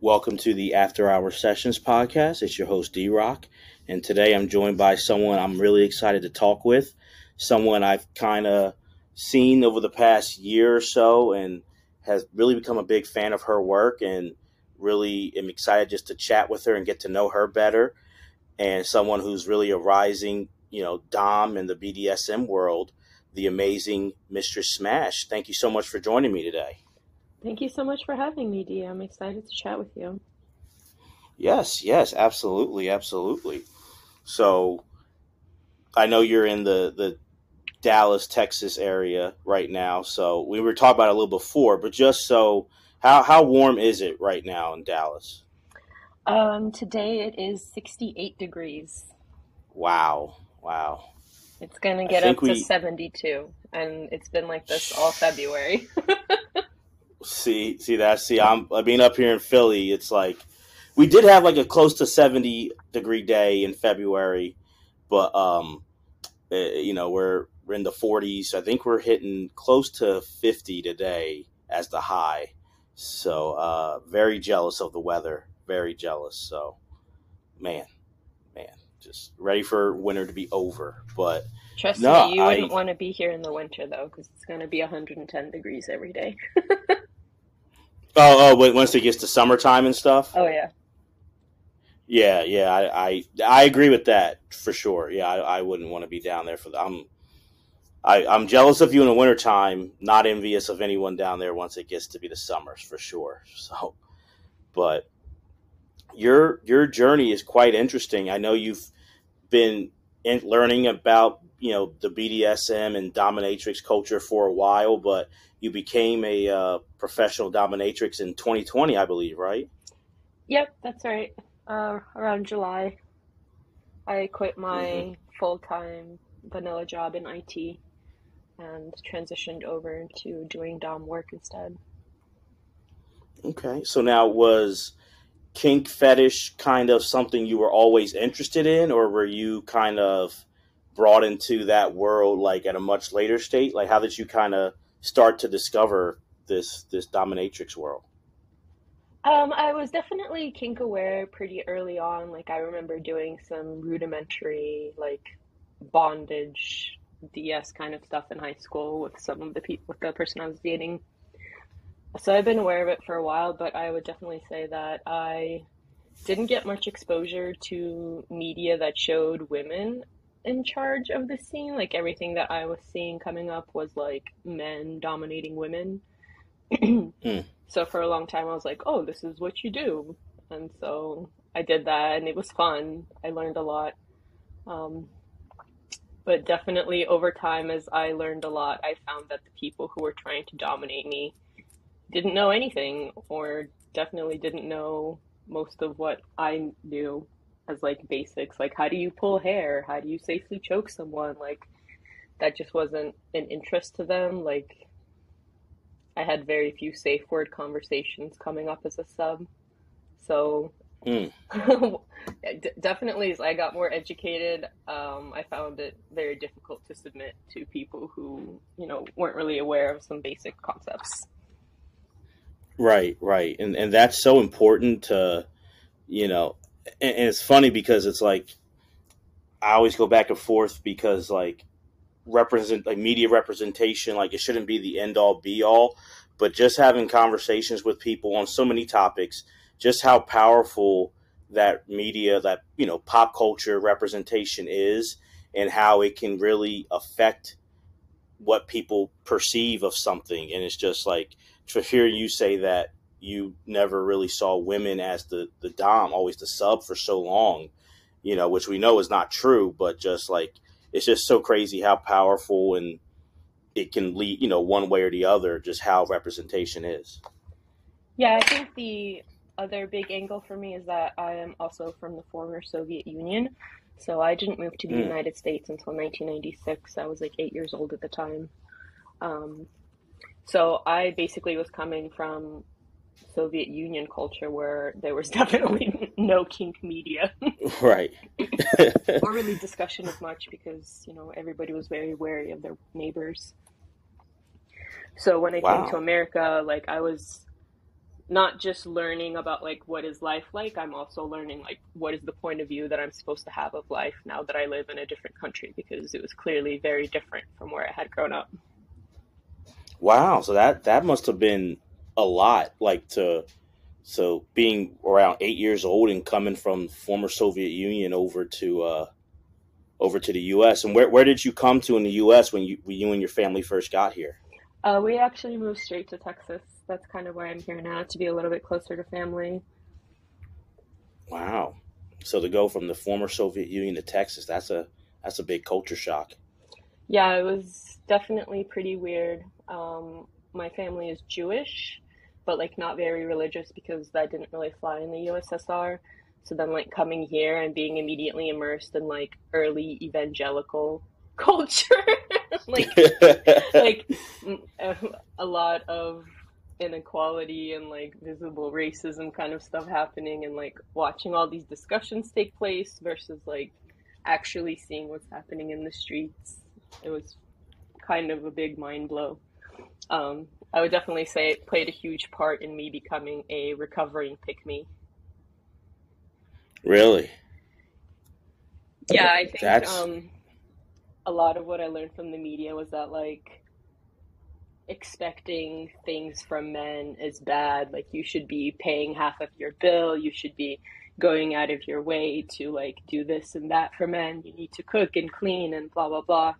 Welcome to the After Hour Sessions podcast. It's your host, D-Rock. And today I'm joined by someone I'm really excited to talk with, someone I've kind of seen over the past year or so and has really become a big fan of her work and really am excited just to chat with her and get to know her better, and someone who's really a rising, dom in the BDSM world, the amazing Mistress Smash. Thank you so much for joining me today. Thank you so much for having me, D. I'm excited to chat with you. Yes, absolutely. So I know you're in the Dallas, Texas area right now. So we were talking about it a little before, but just so, how warm is it right now in Dallas? Today it is 68 degrees. Wow. It's going to get up to 72, and it's been like this all February. See, I mean, up here in Philly, it's like, we did have like a close to 70 degree day in February, but, we're in the 40s. I think we're hitting close to 50 today as the high. So, very jealous of the weather. Very jealous. So, man, just ready for winter to be over. But Trust me, you wouldn't want to be here in the winter, though, because it's going to be 110 degrees every day. Wait, once it gets to summertime and stuff? Oh, yeah. Yeah, I agree with that for sure. Yeah, I wouldn't want to be down there for that. I'm jealous of you in the wintertime, not envious of anyone down there once it gets to be the summers for sure. So, but your journey is quite interesting. I know you've been learning about, the BDSM and dominatrix culture for a while, but you became a professional dominatrix in 2020, I believe, right? Yep, that's right. Around July, I quit my full-time vanilla job in IT and transitioned over to doing dom work instead. Okay, so now was kink fetish kind of something you were always interested in, or were you kind of brought into that world like at a much later state? Like, how did you kind of start to discover this dominatrix world? I was definitely kink aware pretty early on. Like, I remember doing some rudimentary like bondage DS kind of stuff in high school with some of the with the person I was dating. So I've been aware of it for a while, but I would definitely say that I didn't get much exposure to media that showed women in charge of the scene. Like, everything that I was seeing coming up was like men dominating women. So for a long time I was like, oh, this is what you do. And so I did that, and it was fun. I learned a lot. But definitely over time, as I learned a lot, I found that the people who were trying to dominate me didn't know anything, or definitely didn't know most of what I knew as like basics, like how do you pull hair, how do you safely choke someone. Like, that just wasn't an interest to them. Like, I had very few safe word conversations coming up as a sub, so definitely as I got more educated, I found it very difficult to submit to people who weren't really aware of some basic concepts. Right. And that's so important to, and it's funny because it's like, I always go back and forth because like media representation, like it shouldn't be the end all be all, but just having conversations with people on so many topics, just how powerful that media, that, you know, pop culture representation is and how it can really affect what people perceive of something. And it's just like, to hear you say that you never really saw women as the dom, always the sub for so long, you know, which we know is not true, but just like, it's just so crazy how powerful and it can lead, you know, one way or the other, just how representation is. Yeah, I think the other big angle for me is that I am also from the former Soviet Union. So I didn't move to the United States until 1996. I was like 8 years old at the time. So I basically was coming from Soviet Union culture where there was definitely no kink media. Right. Or really discussion of much because, you know, everybody was very wary of their neighbors. So when I came to America, like I was not just learning about like what is life like, I'm also learning like what is the point of view that I'm supposed to have of life now that I live in a different country, because it was clearly very different from where I had grown up. Wow, so that must have been a lot, like so being around 8 years old and coming from former Soviet Union over to the U.S. And where did you come to in the U.S. when you and your family first got here? We actually moved straight to Texas. That's kind of why I'm here now, to be a little bit closer to family. Wow. So to go from the former Soviet Union to Texas, that's a big culture shock. Yeah, it was definitely pretty weird. My family is Jewish, but like not very religious because that didn't really fly in the USSR. So then like coming here and being immediately immersed in like early evangelical culture, like a lot of inequality and like visible racism kind of stuff happening, and like watching all these discussions take place versus like actually seeing what's happening in the streets. It was kind of a big mind blow. I would definitely say it played a huge part in me becoming a recovering pick me. Really? Yeah, I think a lot of what I learned from the media was that like expecting things from men is bad. Like you should be paying half of your bill, you should be going out of your way to like do this and that for men, you need to cook and clean and blah blah blah.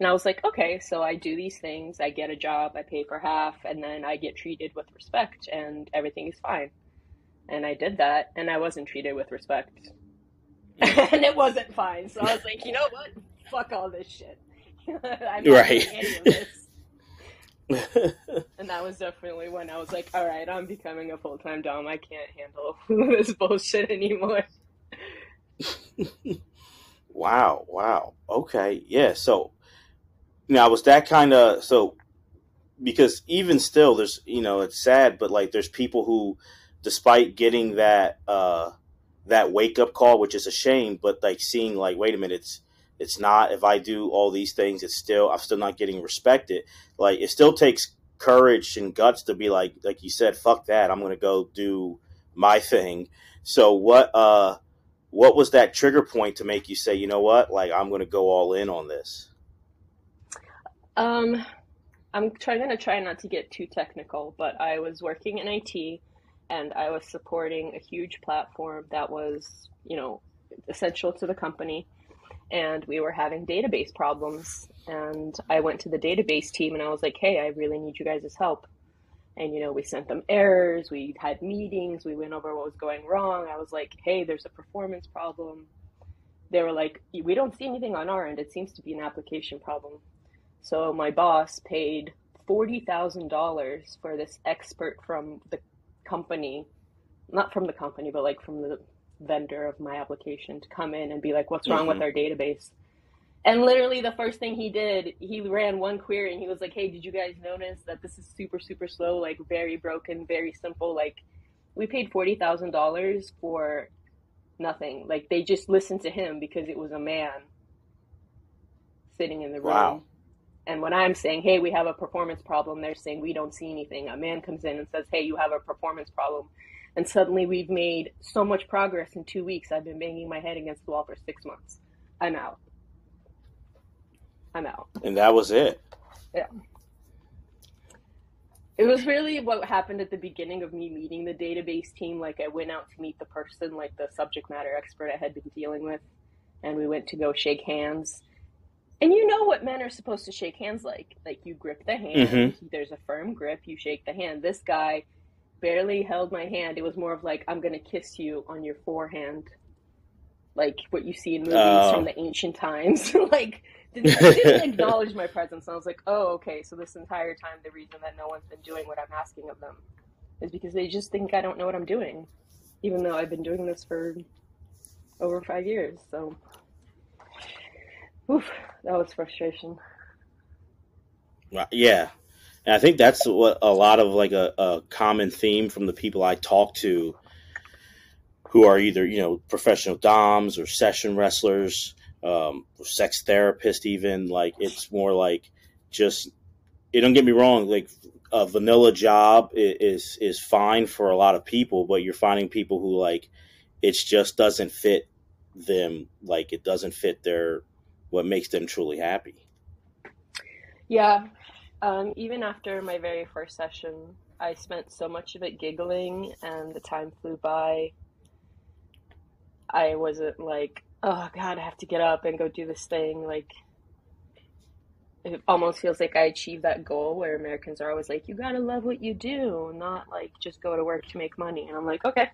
And I was like, okay, so I do these things, I get a job, I pay for half, and then I get treated with respect and everything is fine. And I did that and I wasn't treated with respect and it wasn't fine. So I was like, you know what, fuck all this shit. I'm not doing any of this. And that was definitely when I was like, all right, I'm becoming a full-time dom. I can't handle this bullshit anymore. Wow. Okay. Yeah. So now was that kind of, so because even still there's, you know, it's sad, but like there's people who, despite getting that wake up call, which is a shame, but like seeing like, wait a minute, it's not, if I do all these things, I'm still not getting respected. Like it still takes courage and guts to be like you said, fuck that, I'm going to go do my thing. So what was that trigger point to make you say, you know what, like I'm going to go all in on this? I'm going to try not to get too technical, but I was working in IT and I was supporting a huge platform that was, you know, essential to the company. And we were having database problems, and I went to the database team and I was like, hey, I really need you guys' help. And, you know, we sent them errors, we had meetings, we went over what was going wrong. I was like, hey, there's a performance problem. They were like, we don't see anything on our end. It seems to be an application problem. So my boss paid $40,000 for this expert from the company, not from the company, but like from the vendor of my application, to come in and be like, what's wrong with our database? And literally the first thing he did, he ran one query and he was like, hey, did you guys notice that this is super, super slow, like very broken, very simple? Like we paid $40,000 for nothing. Like they just listened to him because it was a man sitting in the room. Wow. And when I'm saying, hey, we have a performance problem, they're saying, we don't see anything. A man comes in and says, hey, you have a performance problem. And suddenly we've made so much progress in 2 weeks. I've been banging my head against the wall for 6 months. I'm out. And that was it. Yeah. It was really what happened at the beginning of me meeting the database team. Like, I went out to meet the person, like the subject matter expert I had been dealing with, and we went to go shake hands. And you know what men are supposed to shake hands like. Like, you grip the hand, mm-hmm. There's a firm grip, you shake the hand. This guy barely held my hand. It was more of like, I'm going to kiss you on your forehand. Like what you see in movies from the ancient times. Like, didn't acknowledge my presence. And I was like, oh, okay, so this entire time the reason that no one's been doing what I'm asking of them is because they just think I don't know what I'm doing, even though I've been doing this for over 5 years. So, oof, that was frustration. Yeah. And I think that's what a lot of, like, a common theme from the people I talk to who are either, you know, professional doms or session wrestlers, or sex therapists even. Like, it's more like just, it don't get me wrong, like a vanilla job is fine for a lot of people, but you're finding people who, like, it just doesn't fit them. Like, it doesn't fit their, what makes them truly happy. Yeah. Even after my very first session, I spent so much of it giggling and the time flew by. I wasn't like, oh God, I have to get up and go do this thing. Like, it almost feels like I achieved that goal where Americans are always like, you gotta love what you do, not like just go to work to make money. And I'm like, okay.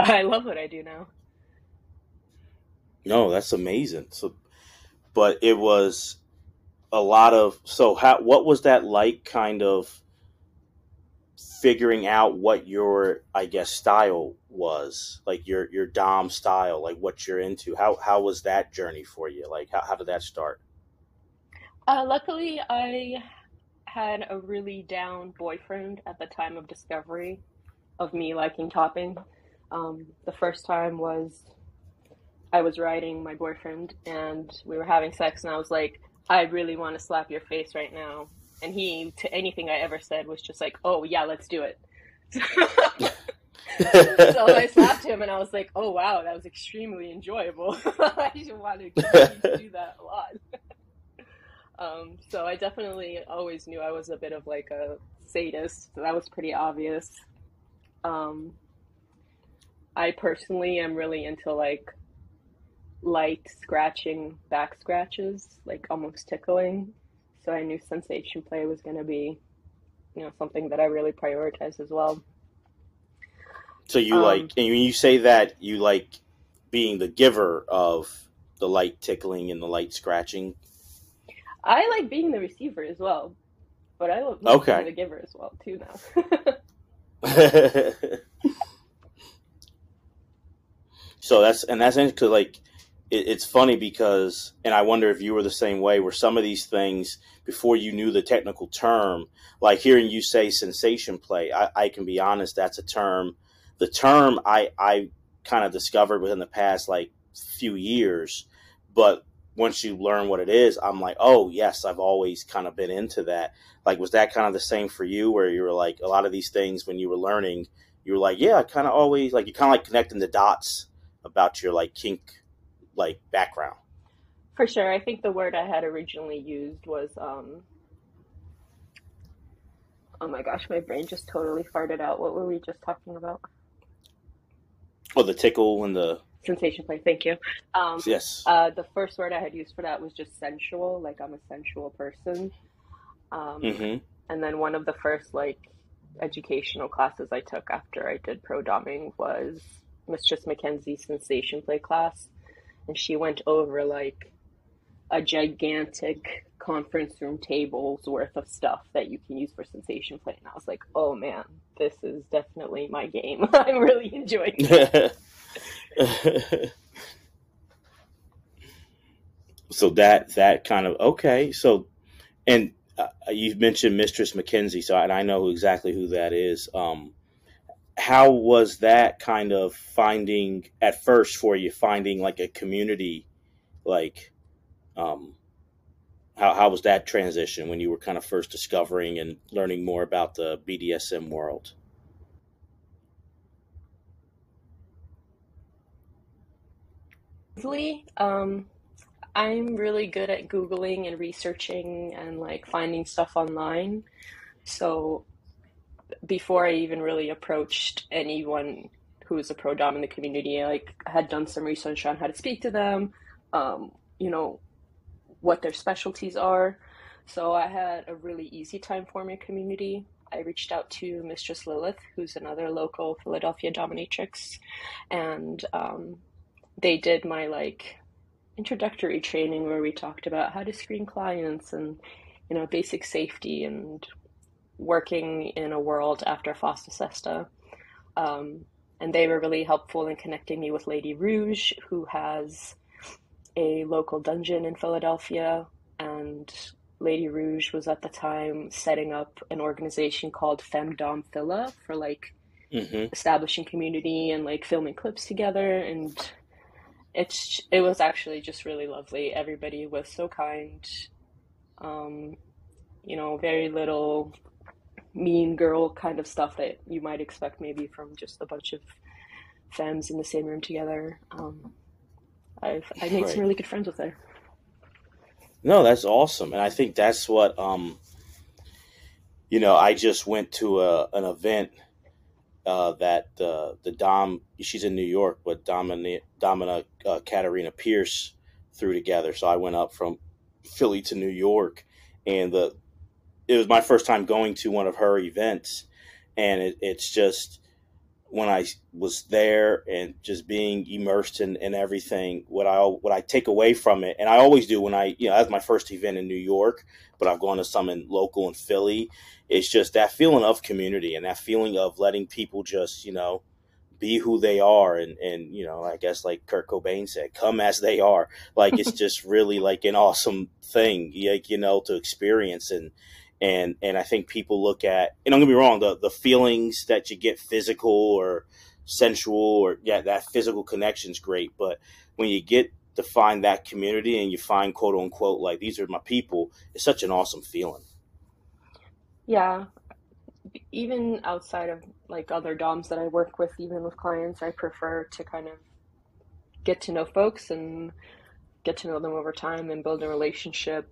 I love what I do now. No, that's amazing. So, but it was a lot of, so how, what was that like, kind of figuring out what your, I guess, style was, like your dom style, like what you're into? How was that journey for you? Like, how did that start? Luckily, I had a really down boyfriend at the time of discovery of me liking topping. The first time was I was riding my boyfriend and we were having sex and I was like, I really want to slap your face right now. And he, to anything I ever said, was just like, oh, yeah, let's do it. So I slapped him, and I was like, oh, wow, that was extremely enjoyable. I should want to do that a lot. So I definitely always knew I was a bit of, like, a sadist. So that was pretty obvious. I personally am really into, like, light scratching back scratches, like almost tickling. So I knew sensation play was going to be, you know, something that I really prioritized as well. So you like, and when you say that, you like being the giver of the light tickling and the light scratching? I like being the receiver as well, but I love being the giver as well, too, now. So that's because, like, it's funny because, and I wonder if you were the same way, where some of these things, before you knew the technical term, like hearing you say sensation play, I can be honest, that's a term. The term I kind of discovered within the past, like, few years. But once you learn what it is, I'm like, oh, yes, I've always kind of been into that. Like, was that kind of the same for you where you were like, a lot of these things when you were learning, you were like, yeah, I kind of always, like, you're kind of like connecting the dots about your, like, kink, like, background? For sure. I think the word I had originally used was, oh my gosh, my brain just totally farted out. What were we just talking about? Oh, the tickle and the sensation play. Thank you. Yes. The first word I had used for that was just sensual. Like, I'm a sensual person. Mm-hmm. And then one of the first, like, educational classes I took after I did pro doming was Mistress McKenzie's sensation play class. And she went over, like, a gigantic conference room table's worth of stuff that you can use for sensation play. And I was like, oh, man, this is definitely my game. I'm really enjoying it. So that kind of, okay. So, and you've mentioned Mistress McKenzie, so and I know exactly who that is. How was that kind of finding at first for you, finding like a community, like how was that transition when you were kind of first discovering and learning more about the BDSM world? I'm really good at Googling and researching and like finding stuff online. So before I even really approached anyone who was a pro dom in the community, I had done some research on how to speak to them, you know, what their specialties are. So I had a really easy time forming a community. I reached out to Mistress Lilith, who's another local Philadelphia dominatrix, and they did my like introductory training where we talked about how to screen clients and, you know, basic safety and working in a world after FOSTA SESTA. And they were really helpful in connecting me with Lady Rouge, who has a local dungeon in Philadelphia, and Lady Rouge was at the time setting up an organization called Femme Dom Phila for like establishing community and like filming clips together. And it was actually just really lovely. Everybody was so kind, you know, very little mean girl kind of stuff that you might expect maybe from just a bunch of femmes in the same room together. I made some really good friends with her. No, that's awesome. And I think that's what, you know, I just went to an event that the Dom, she's in New York, but Domina Katarina Pierce threw together. So I went up from Philly to New York, and it was my first time going to one of her events. And it's just, when I was there and just being immersed in everything, what I take away from it, and I always do when I, you know, that's my first event in New York, but I've gone to some in local in Philly. It's just that feeling of community and that feeling of letting people just, you know, be who they are. And, you know, I guess like Kurt Cobain said, come as they are. Like, it's just really like an awesome thing, like, you know, to experience. And I think people look at, and don't get me wrong, the feelings that you get, physical or sensual, or that physical connection's great. But when you get to find that community and you find, quote unquote, like, these are my people, it's such an awesome feeling. Yeah. Even outside of like other doms that I work with, even with clients, I prefer to kind of get to know folks and get to know them over time and build a relationship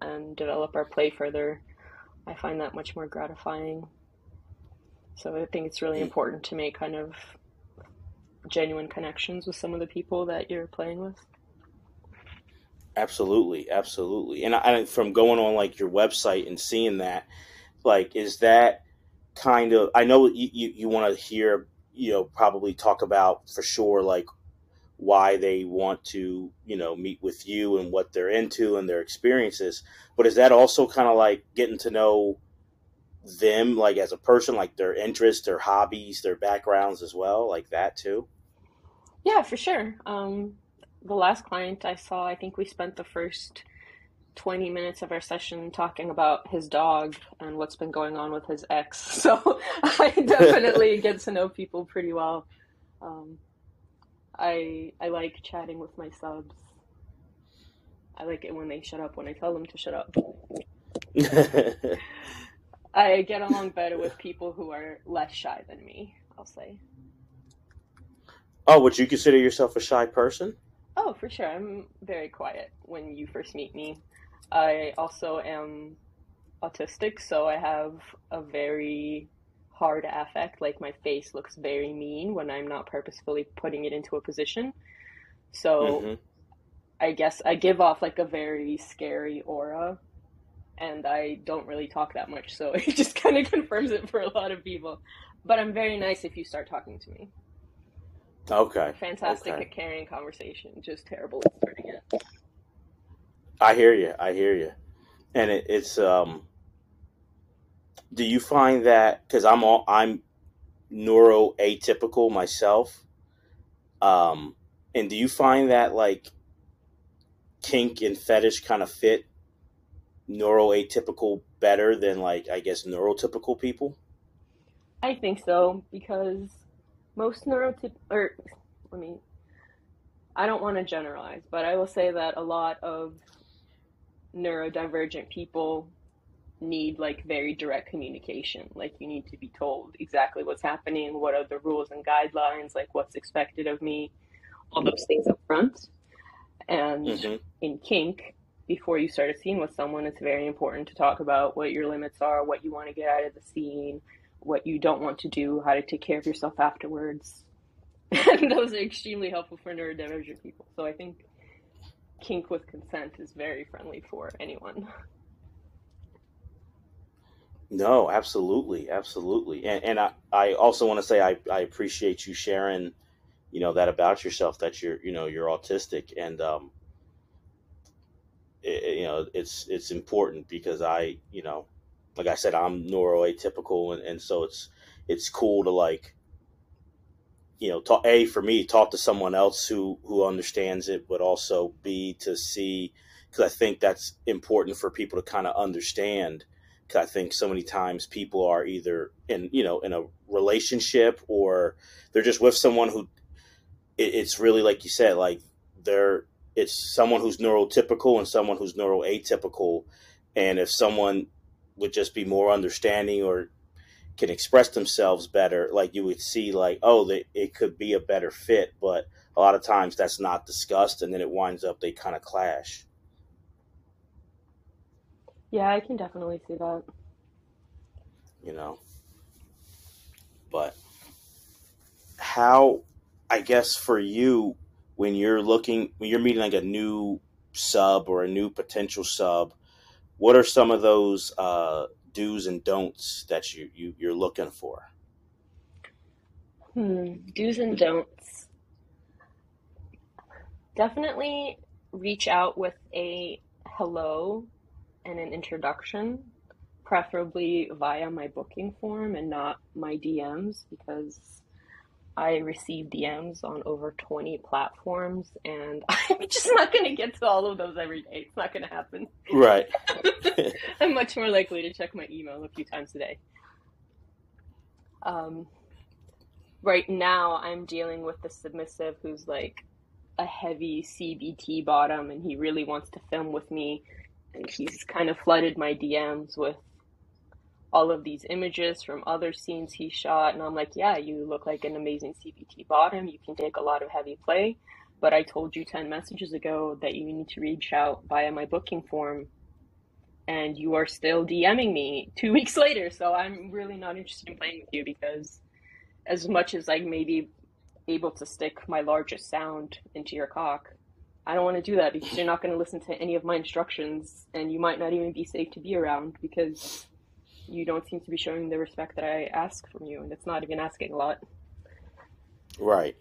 and develop our play further. I find that much more gratifying. So I think it's really important to make kind of genuine connections with some of the people that you're playing with. Absolutely, absolutely. And I, from going on like your website and seeing that, like, is that kind of, I know you want to hear, you know, probably talk about for sure, like, why they want to, you know, meet with you and what they're into and their experiences. But is that also kind of like getting to know them, like as a person, like their interests, their hobbies, their backgrounds as well, like that too? Yeah, for sure. The last client I saw, I think we spent the first 20 minutes of our session talking about his dog and what's been going on with his ex. So I definitely get to know people pretty well. I like chatting with my subs. I like it when they shut up when I tell them to shut up. I get along better with people who are less shy than me, I'll say. Oh, would you consider yourself a shy person? Oh, for sure. I'm very quiet when you first meet me. I also am autistic, so I have a very hard affect. Like, my face looks very mean when I'm not purposefully putting it into a position. So I guess I give off like a very scary aura, and I don't really talk that much, so it just kind of confirms it for a lot of people. But I'm very nice if you start talking to me. Okay. Fantastic at carrying conversation, just terrible at starting it. I hear you. And it's do you find that, because I'm neuroatypical myself, and do you find that like kink and fetish kind of fit neuroatypical better than like, I guess, neurotypical people? I think so, because I don't want to generalize, but I will say that a lot of neurodivergent people need like very direct communication. Like, you need to be told exactly what's happening, what are the rules and guidelines, like what's expected of me, all those things up front. And in kink, before you start a scene with someone, it's very important to talk about what your limits are, what you want to get out of the scene, what you don't want to do, how to take care of yourself afterwards. And those are extremely helpful for neurodivergent people. So I think kink with consent is very friendly for anyone. No, absolutely. Absolutely. And I also want to say, I appreciate you sharing, you know, that about yourself, that you're autistic, and, it's important because I, you know, like I said, I'm neuroatypical. And so it's cool to, like, you know, talk to someone else who understands it, but also B, to see, because I think that's important for people to kind of understand. Because I think so many times people are either in a relationship, or they're just with someone who it's really, like you said, like it's someone who's neurotypical and someone who's neuroatypical. And if someone would just be more understanding or can express themselves better, like you would see, like, it could be a better fit. But a lot of times that's not discussed, and then it winds up they kind of clash. Yeah, I can definitely see that. You know, but how, I guess, for you, when you're meeting like a new sub or a new potential sub, what are some of those do's and don'ts that you're looking for? Do's and don'ts. Definitely reach out with a hello and an introduction, preferably via my booking form and not my DMs, because I receive DMs on over 20 platforms, and I'm just not going to get to all of those every day. It's not going to happen. Right. I'm much more likely to check my email a few times a day. Right now, I'm dealing with the submissive who's like a heavy CBT bottom, and he really wants to film with me. And he's kind of flooded my DMs with all of these images from other scenes he shot. And I'm like, yeah, you look like an amazing CBT bottom. You can take a lot of heavy play. But I told you 10 messages ago that you need to reach out via my booking form. And you are still DMing me 2 weeks later. So I'm really not interested in playing with you, because as much as I may be able to stick my largest sound into your cock, I don't want to do that, because you're not going to listen to any of my instructions, and you might not even be safe to be around, because you don't seem to be showing the respect that I ask from you, and it's not even asking a lot. Right.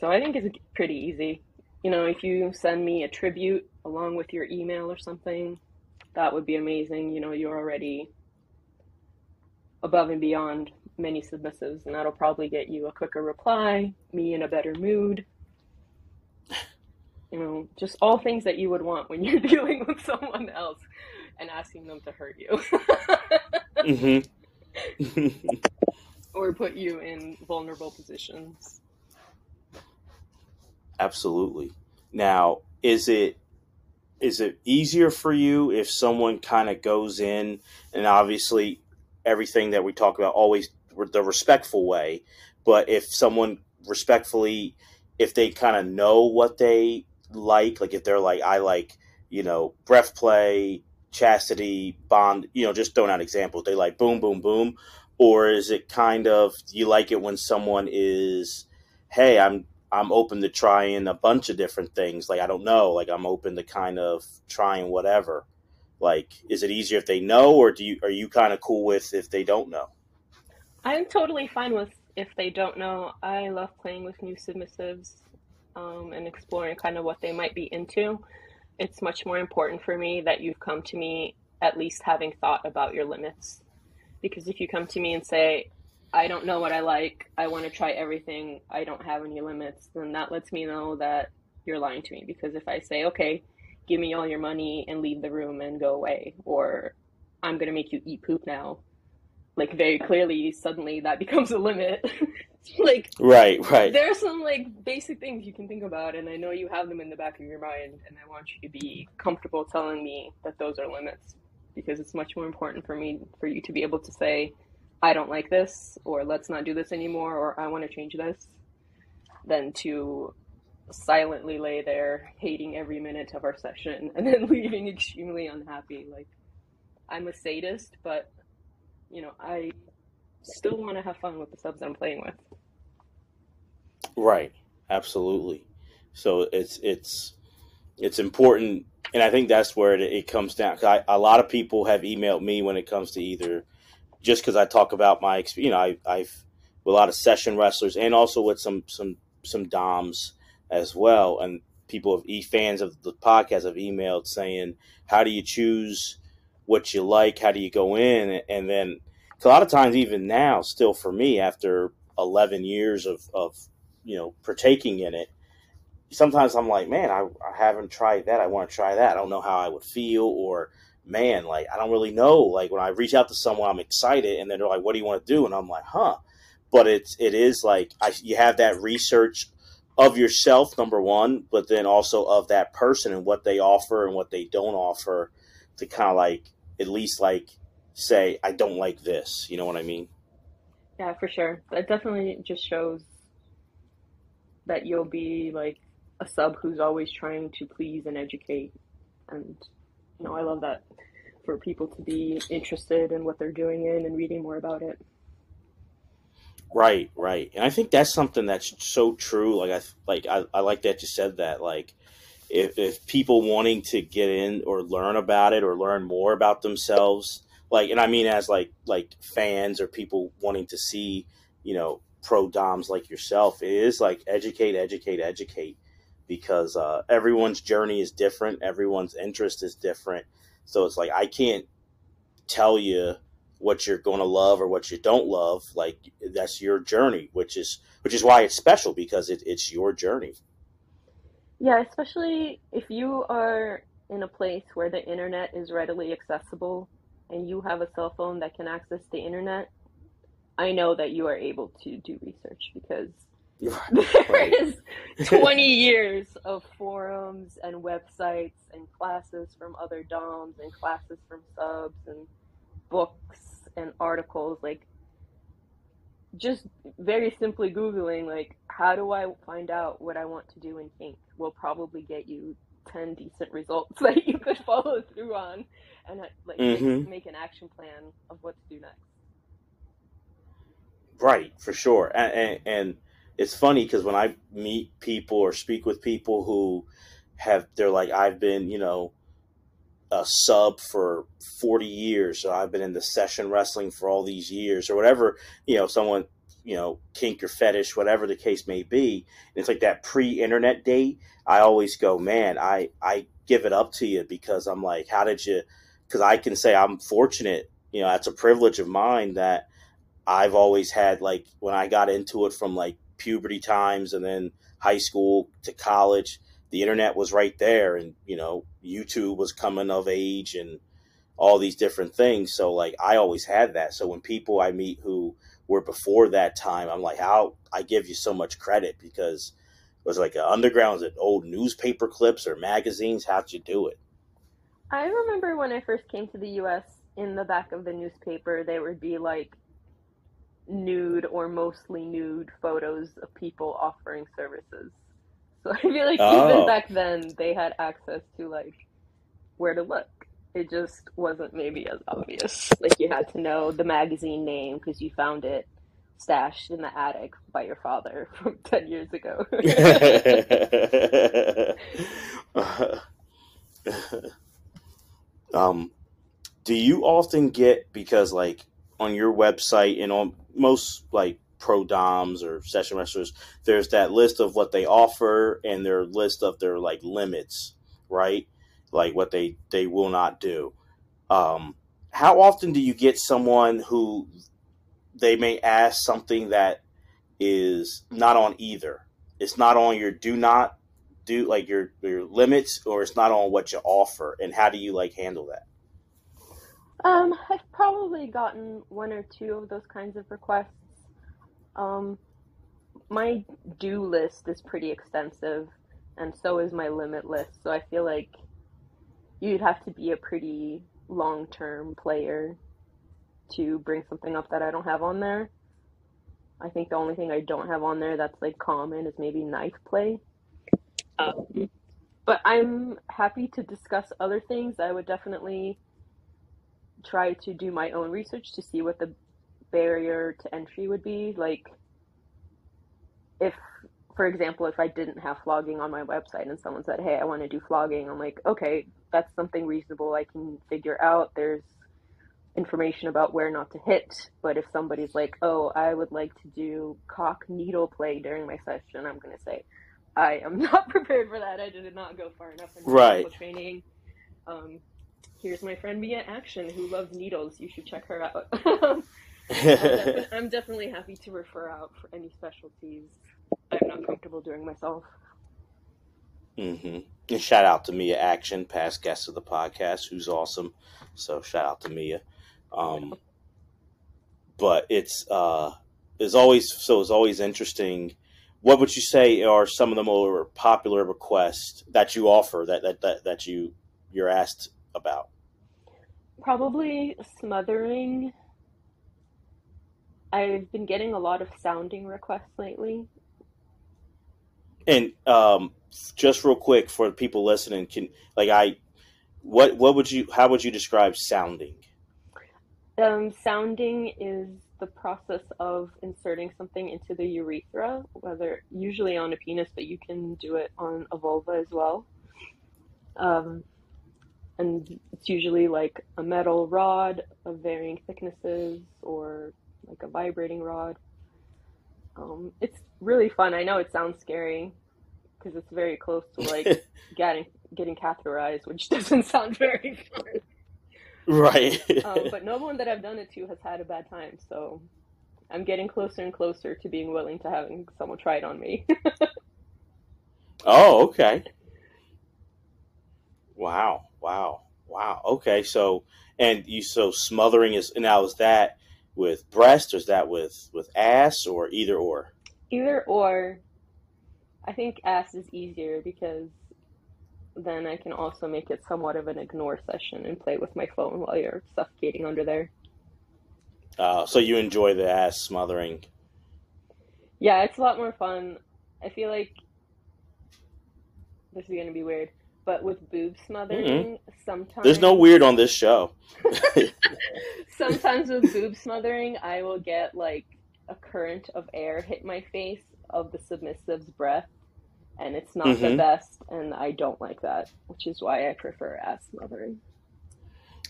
So I think it's pretty easy. You know, if you send me a tribute along with your email or something, that would be amazing. You know, you're already above and beyond many submissives, and that'll probably get you a quicker reply, me in a better mood. You know, just all things that you would want when you're dealing with someone else and asking them to hurt you. Or put you in vulnerable positions. Absolutely. Now, is it easier for you if someone kind of goes in, and obviously everything that we talk about, always the respectful way, but if someone respectfully, if they kind of know what they like if they're like, I like, you know, breath play, chastity, bond, you know, just throwing out examples, they like boom, boom, boom, or is it kind of, you like it when someone is, hey, I'm open to trying a bunch of different things, like, I don't know, like, I'm open to kind of trying whatever, like, is it easier if they know, or are you kind of cool with if they don't know? I'm totally fine with if they don't know. I love playing with new submissives. And exploring kind of what they might be into. It's much more important for me that you've come to me at least having thought about your limits. Because if you come to me and say, I don't know what I like, I want to try everything, I don't have any limits, then that lets me know that you're lying to me. Because if I say, okay, give me all your money and leave the room and go away, or I'm going to make you eat poop now, like, very clearly, suddenly that becomes a limit. Like, right. There are some, like, basic things you can think about, and I know you have them in the back of your mind, and I want you to be comfortable telling me that those are limits, because it's much more important for me, for you to be able to say, I don't like this, or let's not do this anymore, or I want to change this, than to silently lay there hating every minute of our session and then leaving extremely unhappy. Like, I'm a sadist, but you know, I still want to have fun with the subs that I'm playing with. Right. Absolutely. So it's important. And I think that's where it comes down. A lot of people have emailed me when it comes to either just because I talk about my experience, you know, I've with a lot of session wrestlers and also with some DOMs as well. And people have fans of the podcast have emailed saying, how do you choose what you like? How do you go in? And then a lot of times, even now, still for me, after 11 years of you know, partaking in it, sometimes I'm like, man, I haven't tried that. I want to try that. I don't know how I would feel, or man, like, I don't really know. Like, when I reach out to someone, I'm excited, and then they're like, what do you want to do? And I'm like, huh. But it is like you have that research of yourself, number one, but then also of that person and what they offer and what they don't offer to kind of like at least like say, I don't like this. You know what I mean? Yeah, for sure. That definitely just shows that you'll be like a sub who's always trying to please and educate. And, you know, I love that for people to be interested in what they're doing in and reading more about it. Right, right. And I think that's something that's so true. I like that you said that. Like, if people wanting to get in or learn about it or learn more about themselves, like, and I mean as like fans or people wanting to see, you know, pro doms like yourself, it is like educate, because everyone's journey is different. Everyone's interest is different. So it's like, I can't tell you what you're going to love or what you don't love. Like, that's your journey, which is why it's special, because it's your journey. Yeah, especially if you are in a place where the internet is readily accessible and you have a cell phone that can access the internet, I know that you are able to do research, because there is 20 years of forums and websites and classes from other DOMs and classes from subs and books and articles. Like, just very simply Googling, like, how do I find out what I want to do in kink will probably get you 10 decent results that you could follow through on and like make an action plan of what to do next. Right, for sure. And it's funny because when I meet people or speak with people who they're like, I've been, you know, a sub for 40 years. So I've been in the session wrestling for all these years or whatever, you know, someone, you know, kink or fetish, whatever the case may be. And it's like that pre-internet date. I always go, man, I give it up to you, because I'm like, how did you, because I can say I'm fortunate, you know, that's a privilege of mine that I've always had, like, when I got into it from like puberty times and then high school to college, the internet was right there. And, you know, YouTube was coming of age and all these different things. So like, I always had that. So when people I meet who were before that time, I'm like, how I give you so much credit, because it was like undergrounds at old newspaper clips or magazines. How'd you do it? I remember when I first came to the US, in the back of the newspaper, they would be like, nude or mostly nude photos of people offering services. So I feel like even back then they had access to like where to look. It just wasn't maybe as obvious. Like, you had to know the magazine name because you found it stashed in the attic by your father from 10 years ago. Do you often get, because like on your website and on most like pro doms or session wrestlers, there's that list of what they offer and their list of their like limits, right? Like what they will not do. How often do you get someone who they may ask something that is not on either? It's not on your do not do, like your limits, or it's not on what you offer, and how do you like handle that? I've probably gotten one or two of those kinds of requests. My do list is pretty extensive, and so is my limit list. So I feel like you'd have to be a pretty long-term player to bring something up that I don't have on there. I think the only thing I don't have on there that's like common is maybe knife play. But I'm happy to discuss other things. I would definitely try to do my own research to see what the barrier to entry would be. Like, if, for example, if I didn't have flogging on my website and someone said, hey, I want to do flogging, I'm like, okay, that's something reasonable I can figure out. There's information about where not to hit. But if somebody's like, oh, I would like to do cock needle play during my session, I'm going to say, I am not prepared for that. I did not go far enough in medical training. Here's my friend Mia Action, who loves needles. You should check her out. I'm definitely happy to refer out for any specialties I'm not comfortable doing myself. Mm-hmm. And shout out to Mia Action, past guest of the podcast, who's awesome. So shout out to Mia. But it's always interesting. What would you say are some of the more popular requests that you offer that you're asked about? Probably smothering. I've been getting a lot of sounding requests lately. And just real quick for people listening, how would you describe sounding? Sounding is the process of inserting something into the urethra, whether usually on a penis, but you can do it on a vulva as well. And it's usually like a metal rod of varying thicknesses or like a vibrating rod. It's really fun. I know it sounds scary because it's very close to like getting catheterized, which doesn't sound very fun. Right. But no one that I've done it to has had a bad time, so I'm getting closer and closer to being willing to having someone try it on me. Oh, okay. Wow. Okay, so smothering is now, is that with breast or is that with ass or either or? Either or. I think ass is easier because then I can also make it somewhat of an ignore session and play with my phone while you're suffocating under there. So you enjoy the ass smothering? Yeah, it's a lot more fun. I feel like this is going to be weird, but with boob smothering, sometimes... There's no weird on this show. Sometimes with boob smothering, I will get like a current of air hit my face of the submissive's breath. And it's not the best, and I don't like that, which is why I prefer ass smothering.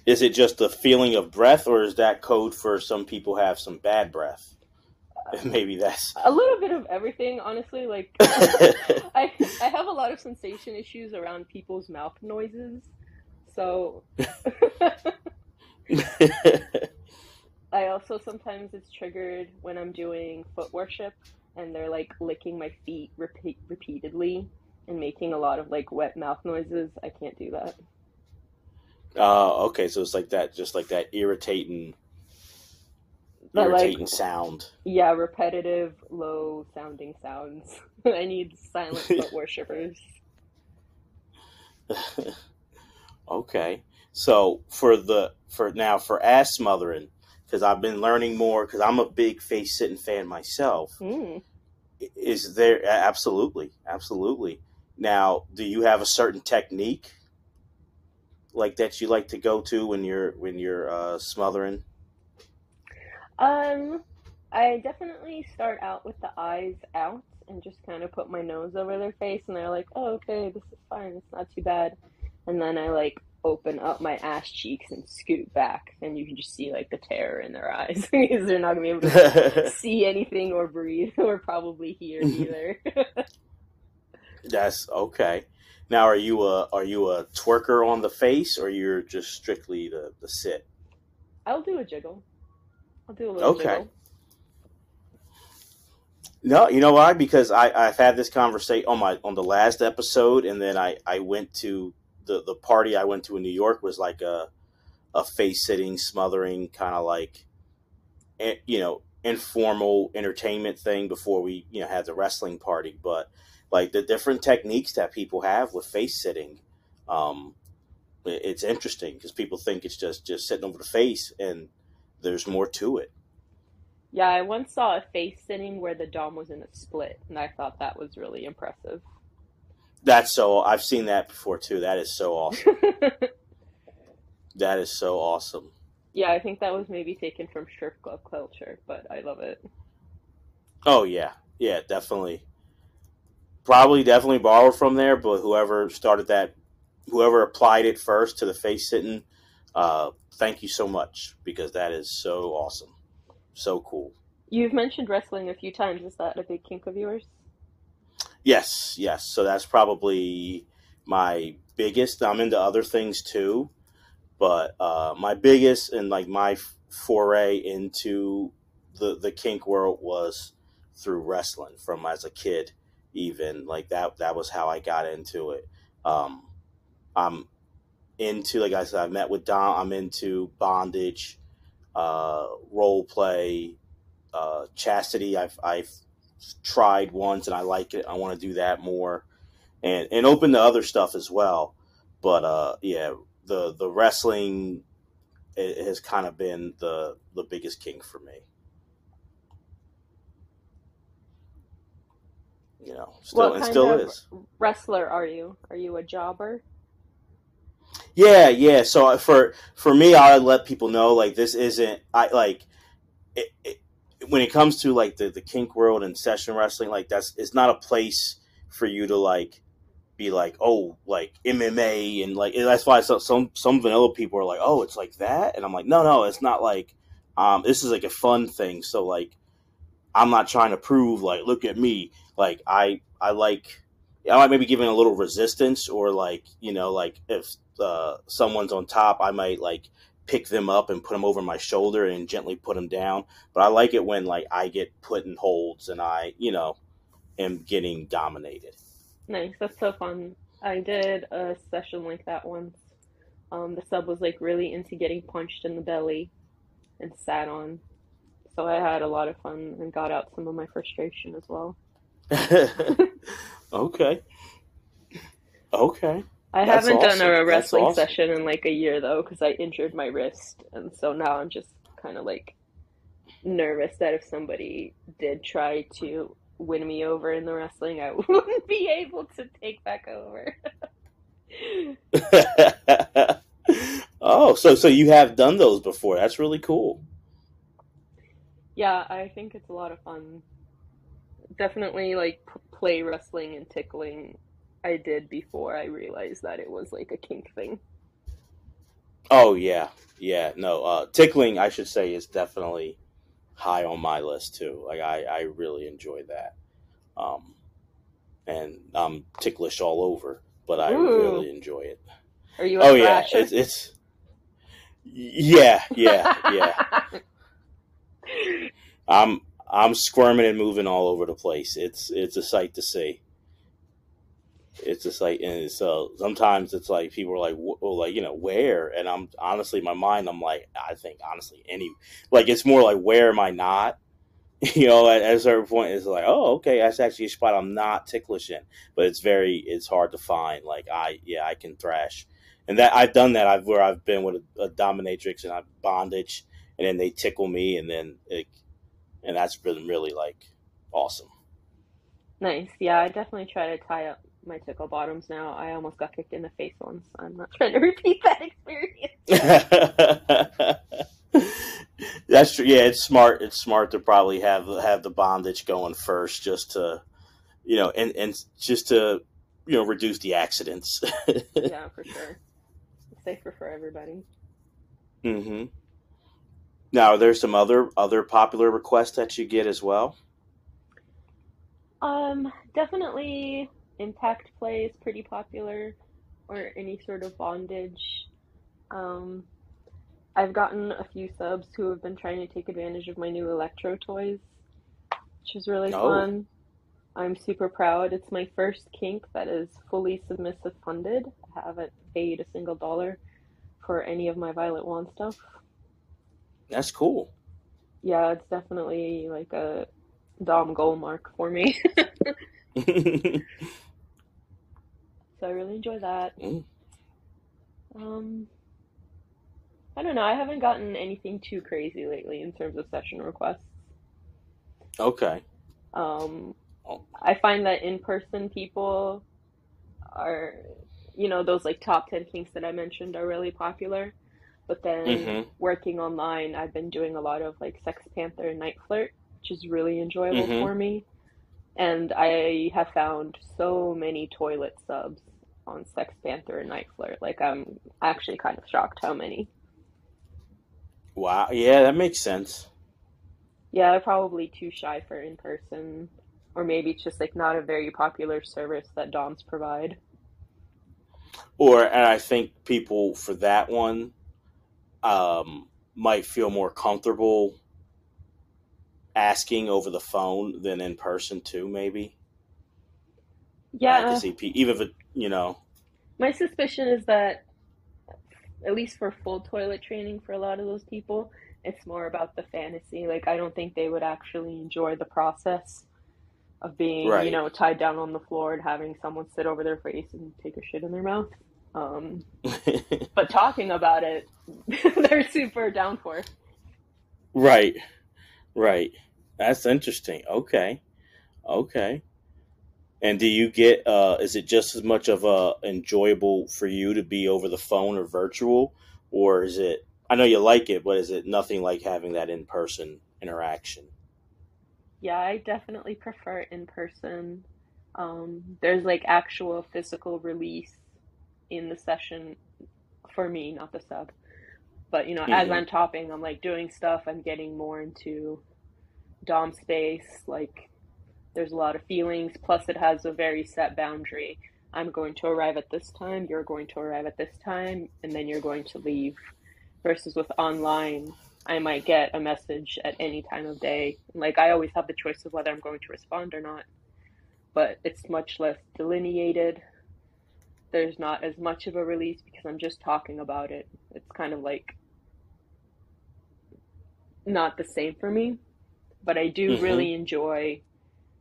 Is it just the feeling of breath, or is that code for some people have some bad breath? Maybe that's... A little bit of everything, honestly. Like, I have a lot of sensation issues around people's mouth noises, so... I also sometimes it's triggered when I'm doing foot worship. And they're like licking my feet repeatedly and making a lot of like wet mouth noises. I can't do that. Oh, okay. So it's like that, just like that irritating sound. Yeah, repetitive, low sounding sounds. I need silent foot worshippers. Okay. So for ass smothering, because I've been learning more, because I'm a big face-sitting fan myself. Is there... Absolutely. Now, do you have a certain technique like that you like to go to when you're smothering? I definitely start out with the eyes out and just kind of put my nose over their face, and they're like, oh, okay, this is fine, it's not too bad. And then I like open up my ass cheeks and scoot back, and you can just see like the terror in their eyes because they're not gonna be able to see anything or breathe or probably hear either. That's okay. Now, are you a twerker on the face, or you're just strictly the sit? I'll do a jiggle. I'll do a little jiggle. No, you know why? Because I've had this conversation on the last episode, and then I went to the party I went to in New York was like a face-sitting, smothering kind of like, informal entertainment thing before we, had the wrestling party. But like the different techniques that people have with face-sitting, it's interesting because people think it's just sitting over the face, and there's more to it. Yeah, I once saw a face-sitting where the dom was in a split, and I thought that was really impressive. That's so... I've seen that before, too. That is so awesome. That is so awesome. Yeah, I think that was maybe taken from strip club culture, but I love it. Oh, yeah. Yeah, definitely. Probably definitely borrowed from there, but whoever started that, whoever applied it first to the face sitting, thank you so much, because that is so awesome. So cool. You've mentioned wrestling a few times. Is that a big kink of yours? Yes, yes. So that's probably my biggest. I'm into other things too, but my biggest and like my foray into the kink world was through wrestling from as a kid. Even like that was how I got into it. I'm into, like I said, I met with Dom. I'm into bondage, role play, chastity. I've tried once and I like it. I want to do that more, and open to other stuff as well. But yeah, the wrestling has kind of been the biggest kink for me. You know, still and still is. What kind of wrestler are you? Are you a jobber? Yeah, yeah. So for me, I let people know like this isn't. I like it when it comes to like the kink world and session wrestling. Like that's, it's not a place for you to like be like, oh, like MMA, and like that's why some vanilla people are like, oh, it's like that, and I'm like, no, it's not like this is like a fun thing. So like I'm not trying to prove like look at me. Like I like maybe giving a little resistance, or like, you know, like if someone's on top, I might like pick them up and put them over my shoulder and gently put them down. But I like it when like I get put in holds and I, you know, am getting dominated. Nice. That's so fun. I did a session like that once. The sub was like really into getting punched in the belly and sat on. So I had a lot of fun and got out some of my frustration as well. Okay. I haven't done a wrestling session in like a year though, because I injured my wrist, and so now I'm just kind of like nervous that if somebody did try to win me over in the wrestling, I wouldn't be able to take back over. Oh, so you have done those before. That's really cool. Yeah, I think it's a lot of fun. Definitely like play wrestling and tickling I did before I realized that it was like a kink thing. Oh yeah. No, tickling I should say is definitely high on my list too. Like I really enjoy that. And I'm ticklish all over, but I really enjoy it. Are you a thrasher? Yeah, it's yeah. I'm squirming and moving all over the place. It's a sight to see. It's a sight, and so sometimes it's like people are like, well, like, you know, where? And I'm honestly, my mind, I'm like, I think honestly, any, like, it's more like, where am I not? You know, at a certain point, it's like, oh, okay, that's actually a spot I'm not ticklish in, but it's hard to find. Like I can thrash, and that I've done that. I've been with a dominatrix and I bondage, and then they tickle me, and then it. And that's been really, like, awesome. Nice. Yeah, I definitely try to tie up my tickle bottoms now. I almost got kicked in the face once. I'm not trying to repeat that experience. That's true. Yeah, it's smart. It's smart to probably have the bondage going first just to, you know, and just to, you know, reduce the accidents. Yeah, for sure. It's safer for everybody. Mm-hmm. Now, are there some other popular requests that you get as well? Definitely impact play is pretty popular, or any sort of bondage. I've gotten a few subs who have been trying to take advantage of my new electro toys, which is really fun. I'm super proud. It's my first kink that is fully submissive funded. I haven't paid a single dollar for any of my Violet Wand stuff. That's cool. Yeah, it's definitely like a Dom goal mark for me. So I really enjoy that. Mm. I don't know. I haven't gotten anything too crazy lately in terms of session requests. Okay. I find that in-person people are, you know, those like top 10 kinks that I mentioned are really popular. But then working online, I've been doing a lot of like Sex Panther and Night Flirt, which is really enjoyable for me. And I have found so many toilet subs on Sex Panther and Night Flirt. Like, I'm actually kind of shocked how many. Wow. Yeah, that makes sense. Yeah, probably too shy for in-person. Or maybe it's just like not a very popular service that DOMs provide. Or, and I think people for that one might feel more comfortable asking over the phone than in person too, maybe. Yeah. Like even if it, you know. My suspicion is that, at least for full toilet training for a lot of those people, it's more about the fantasy. Like, I don't think they would actually enjoy the process of being, you know, tied down on the floor and having someone sit over their face and take a shit in their mouth. But talking about it, they're super down for it. Right. Right. That's interesting. Okay. Okay. And do you get, is it just as much of a enjoyable for you to be over the phone or virtual, or is it, I know you like it, but is it nothing like having that in-person interaction? Yeah, I definitely prefer it in person. There's like actual physical release in the session for me, not the sub. But, you know, as I'm topping, I'm like doing stuff, I'm getting more into Dom space. Like, there's a lot of feelings. Plus it has a very set boundary. I'm going to arrive at this time, you're going to arrive at this time, and then you're going to leave. Versus with online, I might get a message at any time of day. Like, I always have the choice of whether I'm going to respond or not, but it's much less delineated. There's not as much of a release because I'm just talking about it. It's kind of like not the same for me, but I do really enjoy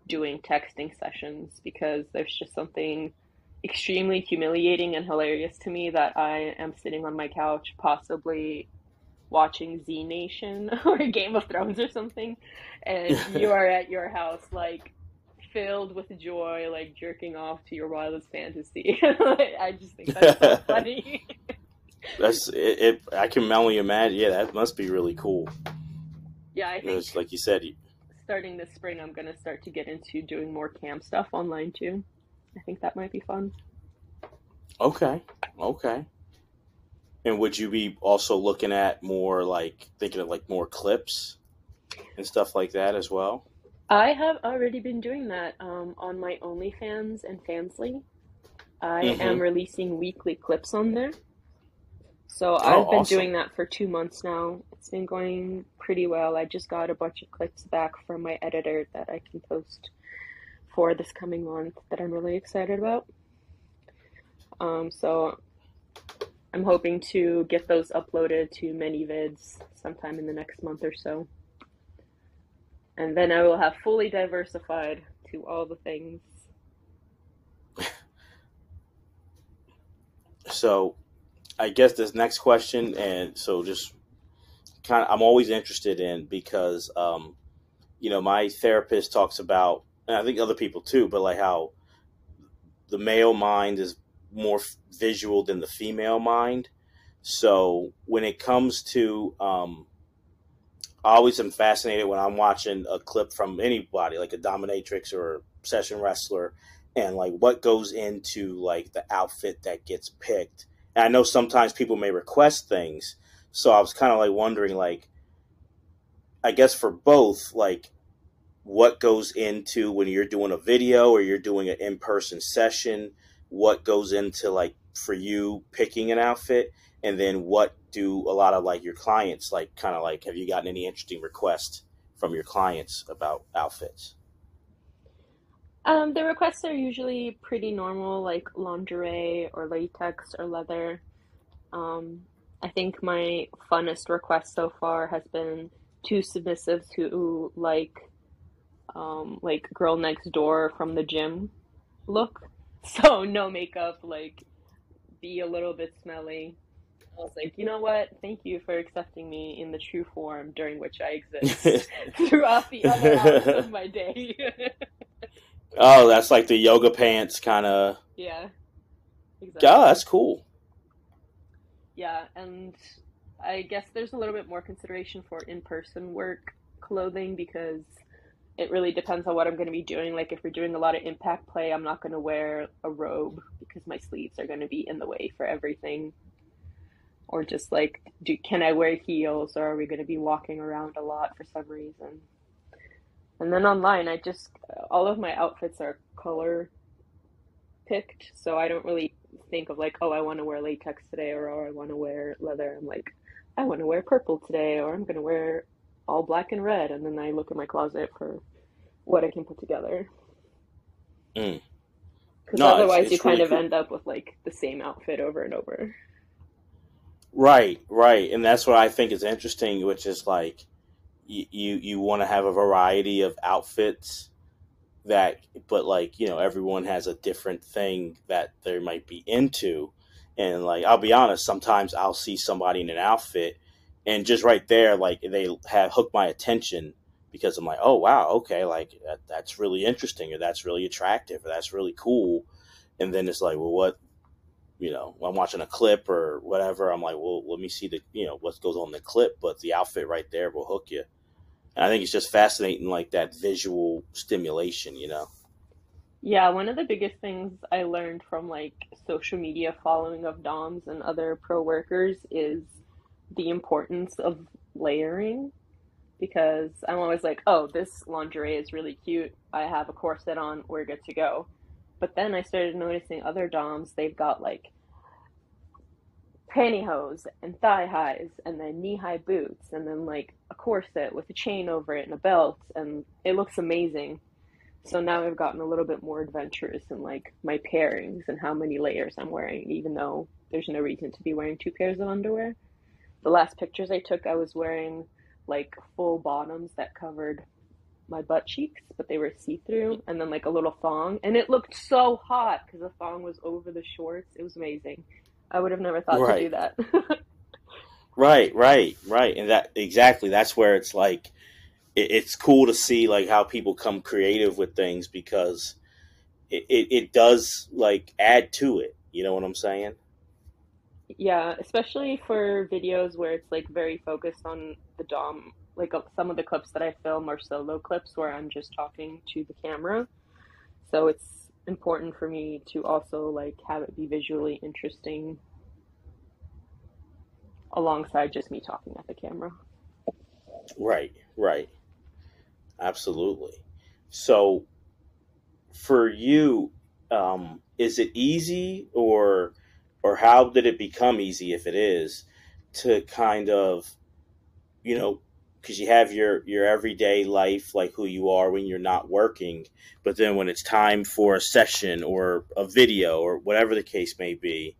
doing texting sessions because there's just something extremely humiliating and hilarious to me that I am sitting on my couch, possibly watching Z Nation or Game of Thrones or something, and you are at your house, like, filled with joy, like, jerking off to your wildest fantasy. I just think that's so funny. I can only imagine. Yeah, that must be really cool. Yeah, I think it's like you said. Starting this spring, I'm going to start to get into doing more cam stuff online, too. I think that might be fun. Okay. Okay. And would you be also looking at more like thinking of like more clips and stuff like that as well? I have already been doing that on my OnlyFans and Fansly. I am releasing weekly clips on there. So I've been doing that for 2 months now. It's been going pretty well. I just got a bunch of clips back from my editor that I can post for this coming month that I'm really excited about. So I'm hoping to get those uploaded to ManyVids sometime in the next month or so. And then I will have fully diversified to all the things. So I guess this next question, and so just kind of, I'm always interested in because, you know, my therapist talks about, and I think other people too, but like how the male mind is more visual than the female mind. So when it comes to, I always am fascinated when I'm watching a clip from anybody, like a dominatrix or a session wrestler, and like what goes into like the outfit that gets picked. And I know sometimes people may request things. So I was kind of like wondering, like, I guess for both, like, what goes into when you're doing a video or you're doing an in-person session, what goes into like for you picking an outfit, and then what do a lot of like your clients, like, kind of like, have you gotten any interesting requests from your clients about outfits? The requests are usually pretty normal, like lingerie or latex or leather. I think my funnest request so far has been two submissives who like girl next door from the gym look. So no makeup, like be a little bit smelly. I was like, you know what? Thank you for accepting me in the true form during which I exist throughout the other hours of my day. Oh, that's like the yoga pants kind of. Yeah. exactly. Yeah, that's cool. Yeah, and I guess there's a little bit more consideration for in-person work clothing because it really depends on what I'm going to be doing. Like, if we're doing a lot of impact play, I'm not going to wear a robe because my sleeves are going to be in the way for everything. Or just, like, can I wear heels, or are we going to be walking around a lot for some reason? And then online, all of my outfits are color picked, so I don't really think of, like, oh, I want to wear latex today, or oh, I want to wear leather. I'm like, I want to wear purple today, or I'm going to wear all black and red, and then I look at my closet for what I can put together. Because otherwise it's you really kind of cool. End up with, like, the same outfit over and over. Right, and that's what I think is interesting, which is like you want to have a variety of outfits but like, you know, everyone has a different thing that they might be into, and like, I'll be honest, sometimes I'll see somebody in an outfit and just right there, like, they have hooked my attention because I'm like, oh wow, okay, like that's really interesting, or that's really attractive, or that's really cool, and then it's like, well, what? You know, I'm watching a clip or whatever. I'm like, well, let me see what goes on in the clip, but the outfit right there will hook you. And I think it's just fascinating, like that visual stimulation, you know? Yeah. One of the biggest things I learned from like social media following of DOMs and other pro workers is the importance of layering, because I'm always like, oh, this lingerie is really cute. I have a corset on. We're good to go. But then I started noticing other DOMs, they've got like pantyhose and thigh highs and then knee-high boots and then like a corset with a chain over it and a belt, and it looks amazing. So now I've gotten a little bit more adventurous in like my pairings and how many layers I'm wearing, even though there's no reason to be wearing two pairs of underwear. The last pictures I took, I was wearing like full bottoms that covered my butt cheeks, but they were see-through, and then like a little thong, and it looked so hot because the thong was over the shorts. It was amazing. I would have never thought to do that. right and that exactly, that's where it's like it's cool to see like how people come creative with things, because it does like add to it, you know what I'm saying? Yeah, especially for videos where it's like very focused on the DOM. Like some of the clips that I film are solo clips where I'm just talking to the camera. So it's important for me to also like have it be visually interesting alongside just me talking at the camera. Right. Absolutely. So for you, is it easy or how did it become easy, if it is, to kind of, you know, because you have your everyday life, like who you are when you're not working. But then when it's time for a session or a video or whatever the case may be,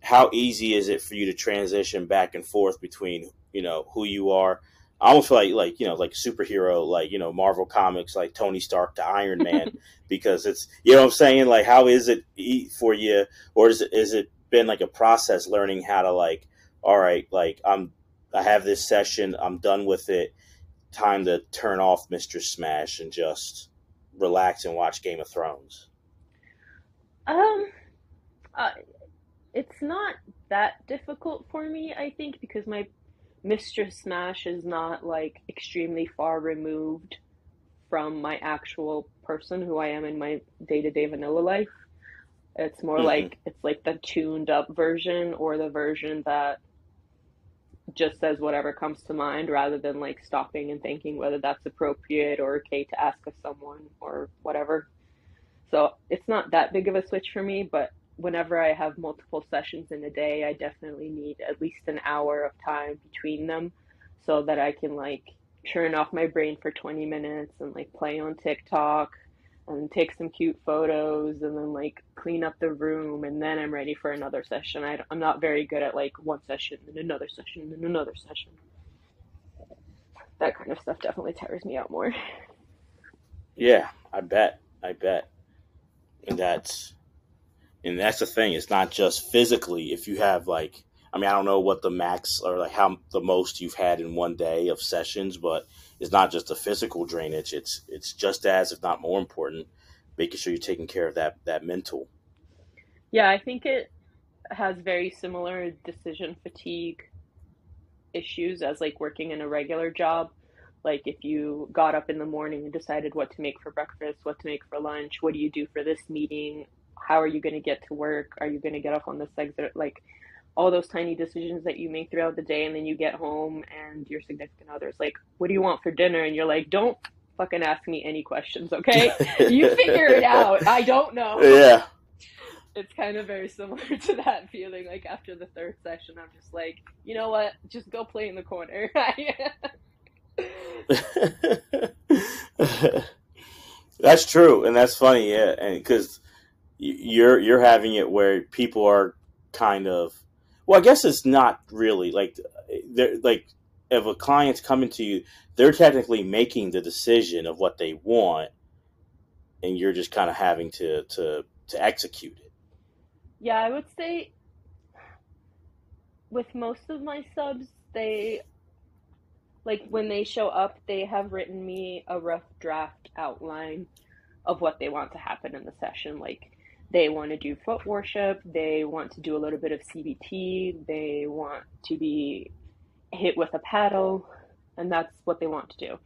how easy is it for you to transition back and forth between, you know, who you are? I almost feel like, you know, like superhero, like, you know, Marvel Comics, like Tony Stark to Iron Man, because it's, you know what I'm saying? Like, how is it for you? Or is it been like a process learning how to like, all right, like I have this session, I'm done with it, time to turn off Mistress Smash and just relax and watch Game of Thrones? It's not that difficult for me, I think, because my Mistress Smash is not like extremely far removed from my actual person who I am in my day-to-day vanilla life. It's more like, it's like the tuned up version, or the version that just says whatever comes to mind rather than like stopping and thinking whether that's appropriate or okay to ask of someone or whatever. So it's not that big of a switch for me, but whenever I have multiple sessions in a day, I definitely need at least an hour of time between them so that I can like turn off my brain for 20 minutes and like play on TikTok and take some cute photos and then like clean up the room, and then I'm ready for another session. I'm not very good at like one session and another session and another session. That kind of stuff definitely tires me out more. Yeah, I bet. And that's the thing. It's not just physically. If you have like, I mean, I don't know what the max or like how the most you've had in one day of sessions, but it's not just the physical drainage. It's just as, if not more important, making sure you're taking care of that mental. Yeah, I think it has very similar decision fatigue issues as like working in a regular job. Like if you got up in the morning and decided what to make for breakfast, what to make for lunch, what do you do for this meeting? How are you going to get to work? Are you going to get off on this exit? Like all those tiny decisions that you make throughout the day, and then you get home and your significant other's like, what do you want for dinner? And you're like, don't fucking ask me any questions, okay? You figure it out. I don't know. Yeah. It's kind of very similar to that feeling. Like after the third session, I'm just like, you know what? Just go play in the corner. That's true, and that's funny, yeah, and because you're having it where people are kind of, well, I guess it's not really like they're like, if a client's coming to you, they're technically making the decision of what they want, and you're just kind of having to execute it. Yeah, I would say with most of my subs, they, like when they show up, they have written me a rough draft outline of what they want to happen in the session. Like they want to do foot worship, they want to do a little bit of CBT, they want to be hit with a paddle, and that's what they want to do.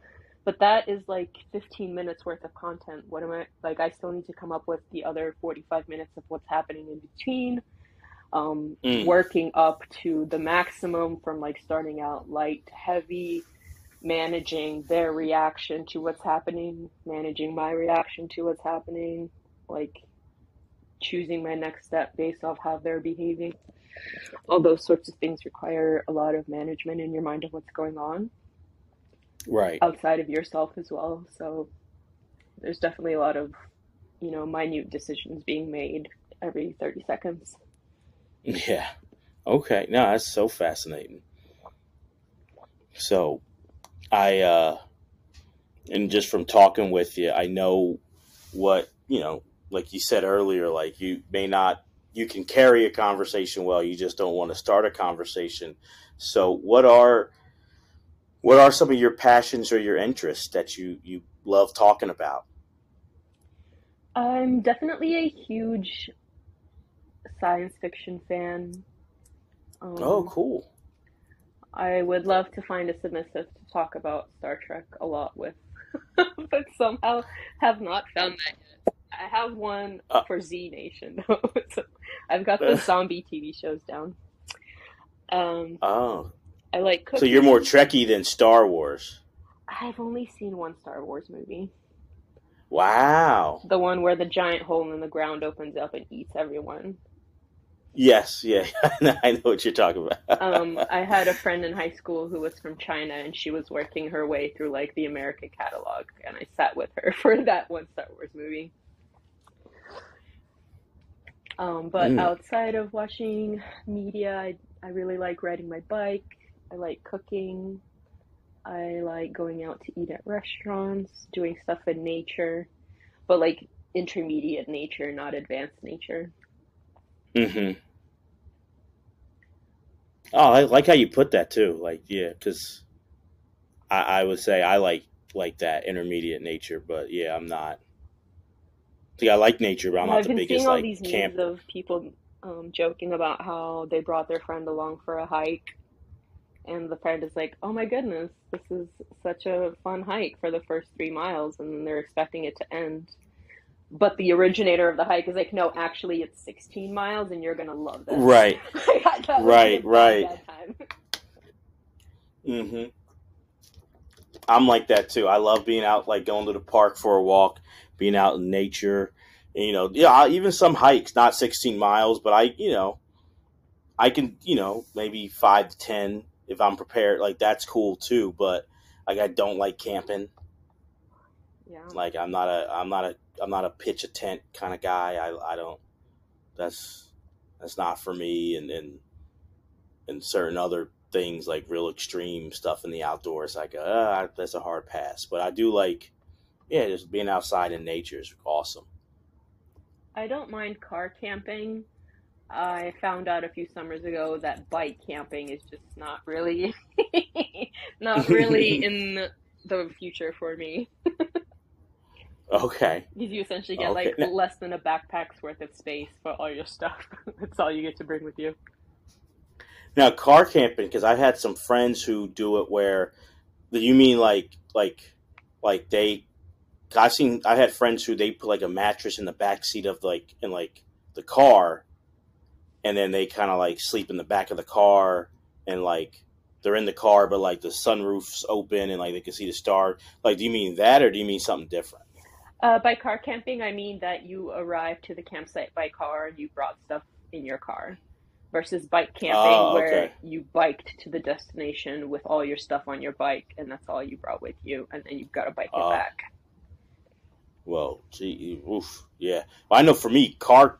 But that is like 15 minutes worth of content. What am I, like I still need to come up with the other 45 minutes of what's happening in between. Working up to the maximum from like starting out light to heavy, managing their reaction to what's happening, managing my reaction to what's happening, like choosing my next step based off how they're behaving. All those sorts of things require a lot of management in your mind of what's going on. Right. Outside of yourself as well. So there's definitely a lot of, you know, minute decisions being made every 30 seconds. Yeah. Okay. No, that's so fascinating. So I, and just from talking with you, I know what, you know, like you said earlier, like you may not, you can carry a conversation well, you just don't want to start a conversation. So what are some of your passions or your interests that you love talking about? I'm definitely a huge science fiction fan. Oh, cool. I would love to find a submissive to talk about Star Trek a lot with, but somehow have not found that yet. I have one for Z Nation. So I've got the zombie TV shows down. I like cooking. So you're more Trekkie than Star Wars. I've only seen one Star Wars movie. Wow. The one where the giant hole in the ground opens up and eats everyone. Yes, yeah. I know what you're talking about. I had a friend in high school who was from China, and she was working her way through like the American catalog, and I sat with her for that one Star Wars movie. But outside of watching media, I really like riding my bike. I like cooking. I like going out to eat at restaurants, doing stuff in nature, but like intermediate nature, not advanced nature. Mm-hmm. Oh, I like how you put that too. Like, yeah, because I would say I like that intermediate nature, but yeah, I'm not. See, I like nature, but I'm not the biggest like camper. I've been seeing all these memes of people joking about how they brought their friend along for a hike. And the friend is like, oh my goodness, this is such a fun hike for the first 3 miles. And then they're expecting it to end. But the originator of the hike is like, no, actually it's 16 miles and you're going to love this. Right. Right. Mm-hmm. I'm like that too. I love being out, like going to the park for a walk, being out in nature. And, you know, yeah, even some hikes, not 16 miles, but I can, maybe 5 to 10 if I'm prepared, like that's cool too, but like I don't like camping. Yeah. Like I'm not a pitch a tent kind of guy. I don't. That's not for me. And certain other things like real extreme stuff in the outdoors, like that's a hard pass. But I do like, yeah, just being outside in nature is awesome. I don't mind car camping. I found out a few summers ago that bike camping is just not really in the future for me. Okay. Because you essentially get less than a backpack's worth of space for all your stuff. That's all you get to bring with you. Now, car camping, because I've had some friends who do it where, you mean like they, I had friends who they put like a mattress in the back seat of in the car, and then they kind of like sleep in the back of the car, and like they're in the car, but like the sunroof's open and like they can see the stars. Like, do you mean that, or do you mean something different? By car camping, I mean that you arrive to the campsite by car and you brought stuff in your car, versus bike camping where you biked to the destination with all your stuff on your bike, and that's all you brought with you, and then you've got to bike it back. Well, gee, oof, yeah. Well, I know for me, car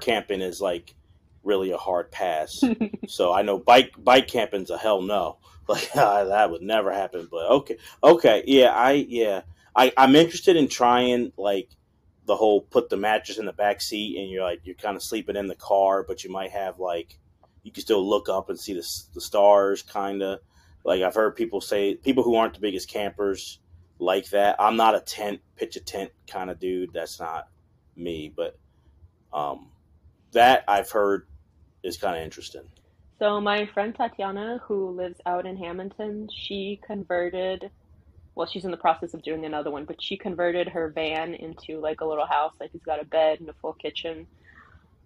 camping is like really a hard pass. So I know bike camping's a hell no. Like that would never happen. But okay, yeah, I'm interested in trying like the whole put the mattress in the back seat and you're kind of sleeping in the car, but you might have like you can still look up and see the stars, kind of. Like I've heard people say, people who aren't the biggest campers like that. I'm not a pitch a tent kind of dude. That's not me, but that I've heard is kind of interesting. So my friend Tatiana, who lives out in Hamilton, she converted. Well, she's in the process of doing another one, but she converted her van into like a little house. Like it's got a bed and a full kitchen.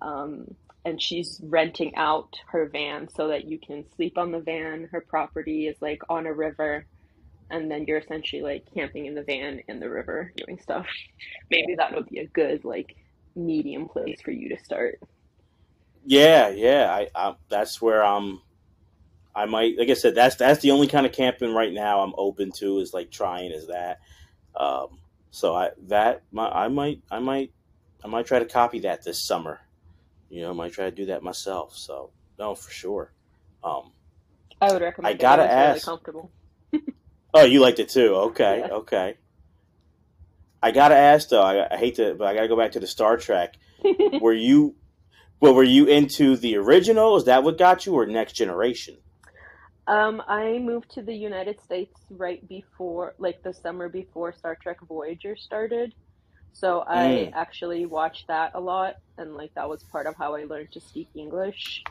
And she's renting out her van so that you can sleep on the van. Her property is like on a river. And then you're essentially like camping in the van in the river doing stuff. Maybe that would be a good like medium place for you to start. Yeah. I that's where I'm. I might, like I said, that's the only kind of camping right now I'm open to is like trying is that. So I might try to copy that this summer. You know, I might try to do that myself. So no, for sure. I would recommend. I gotta ask. Really comfortable. Oh, you liked it too? Okay, yeah. Okay. I gotta ask though. I hate to, but I gotta go back to the Star Trek. Were you into the original? Is that what got you, or Next Generation? I moved to the United States right before, like the summer before Star Trek Voyager started. So I actually watched that a lot. And like, that was part of how I learned to speak English.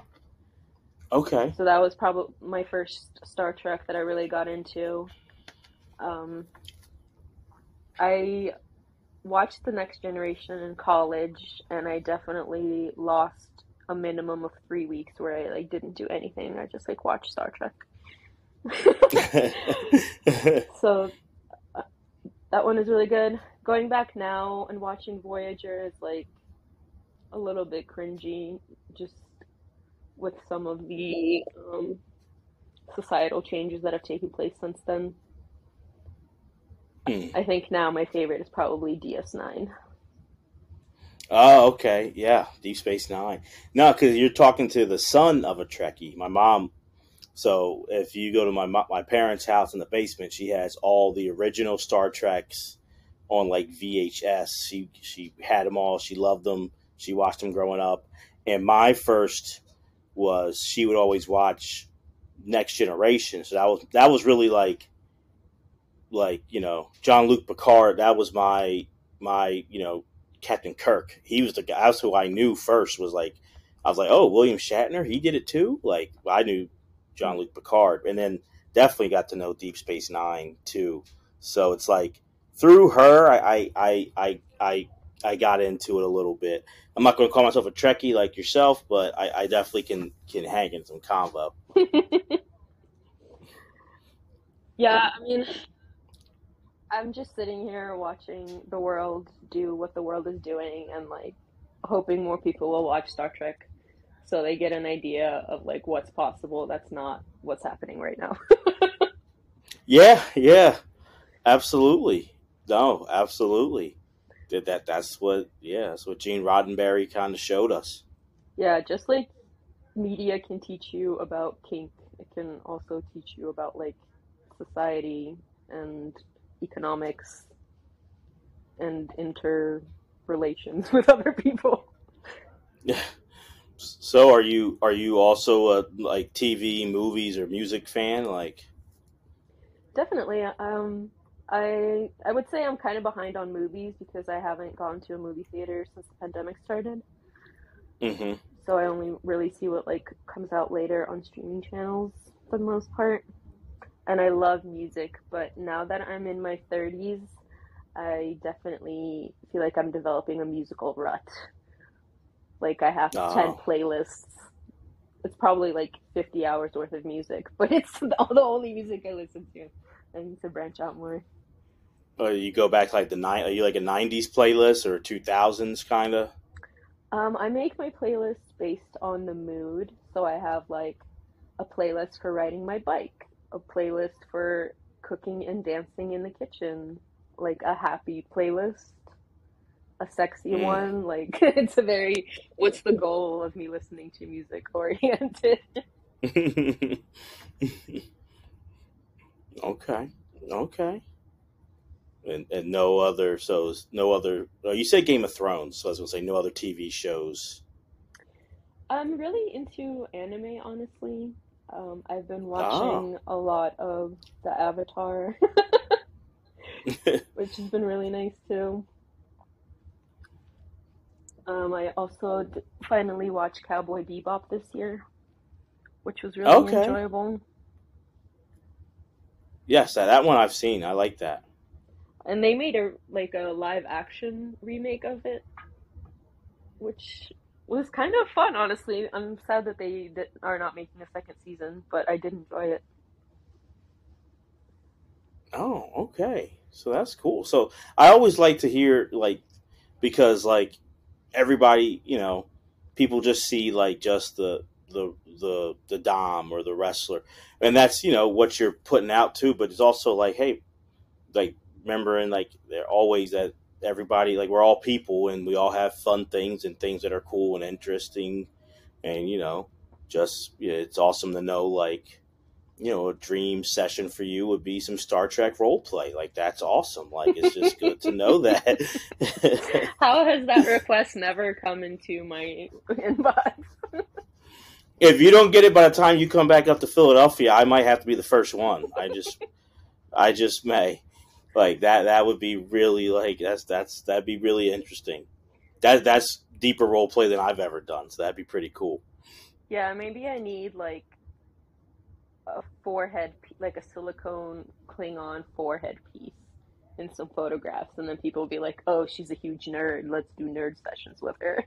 Okay. So that was probably my first Star Trek that I really got into. I watched The Next Generation in college, and I definitely lost a minimum of 3 weeks where I like didn't do anything. I just like watched Star Trek. So that one is really good. Going back now and watching Voyager is like a little bit cringy, just with some of the societal changes that have taken place since then. I think now my favorite is probably DS9. Oh, okay. Yeah, Deep Space Nine. No, because you're talking to the son of a Trekkie, my mom. So if you go to my parents' house in the basement, she has all the original Star Treks on like VHS. She had them all. She loved them. She watched them growing up. And my first was she would always watch Next Generation. So that was really like, you know, Jean-Luc Picard, that was my, you know, Captain Kirk. He was the guy, that's who I knew first. Was like, I was like, oh, William Shatner, he did it too? Like, I knew Jean-Luc Picard. And then definitely got to know Deep Space Nine too. So it's like, through her, I got into it a little bit. I'm not going to call myself a Trekkie like yourself, but I definitely can hang in some convo. Yeah, I mean, I'm just sitting here watching the world do what the world is doing and, like, hoping more people will watch Star Trek so they get an idea of, like, what's possible. That's not what's happening right now. Yeah, absolutely. No, absolutely. That's what Gene Roddenberry kind of showed us. Yeah, just, like, media can teach you about kink. It can also teach you about, like, society and economics and interrelations with other people. Yeah. So are you also a like TV, movies, or music fan? Like, definitely. I would say I'm kind of behind on movies because I haven't gone to a movie theater since the pandemic started. Mm-hmm. So I only really see what like comes out later on streaming channels for the most part. And I love music, but now that I'm in my 30s, I definitely feel like I'm developing a musical rut. Like I have 10 playlists. It's probably like 50 hours worth of music, but it's the only music I listen to. I need to branch out more. You go back to like are you like a 90s playlist or 2000s kind of? I make my playlists based on the mood. So I have like a playlist for riding my bike, a playlist for cooking and dancing in the kitchen, like a happy playlist, a sexy one. Like it's a very, what's the goal of me listening to music oriented. Okay. And no other, so no other, you said Game of Thrones, so I was going to say no other TV shows. I'm really into anime, honestly. I've been watching a lot of the Avatar, which has been really nice too. I also finally watched Cowboy Bebop this year, which was really enjoyable. Yes, that one I've seen. I like that. And they made a live action remake of it, which was kind of fun, honestly. I'm sad that they are not making a second season, but I did enjoy it. Oh, okay. So that's cool. So I always like to hear, because, everybody, people just see, just the dom or the wrestler. And that's, what you're putting out, too. But it's also hey, remembering, they're always that everybody, we're all people and we all have fun things and things that are cool and interesting. And, it's awesome to know, a dream session for you would be some Star Trek role play. That's awesome. It's just good to know that. How has that request never come into my inbox? If you don't get it by the time you come back up to Philadelphia, I might have to be the first one. I just may. That would be really that'd be really interesting. That's deeper role play than I've ever done, so that'd be pretty cool. Yeah, maybe I need a forehead, a silicone Klingon forehead piece, and some photographs, and then people will be like, "Oh, she's a huge nerd. Let's do nerd sessions with her."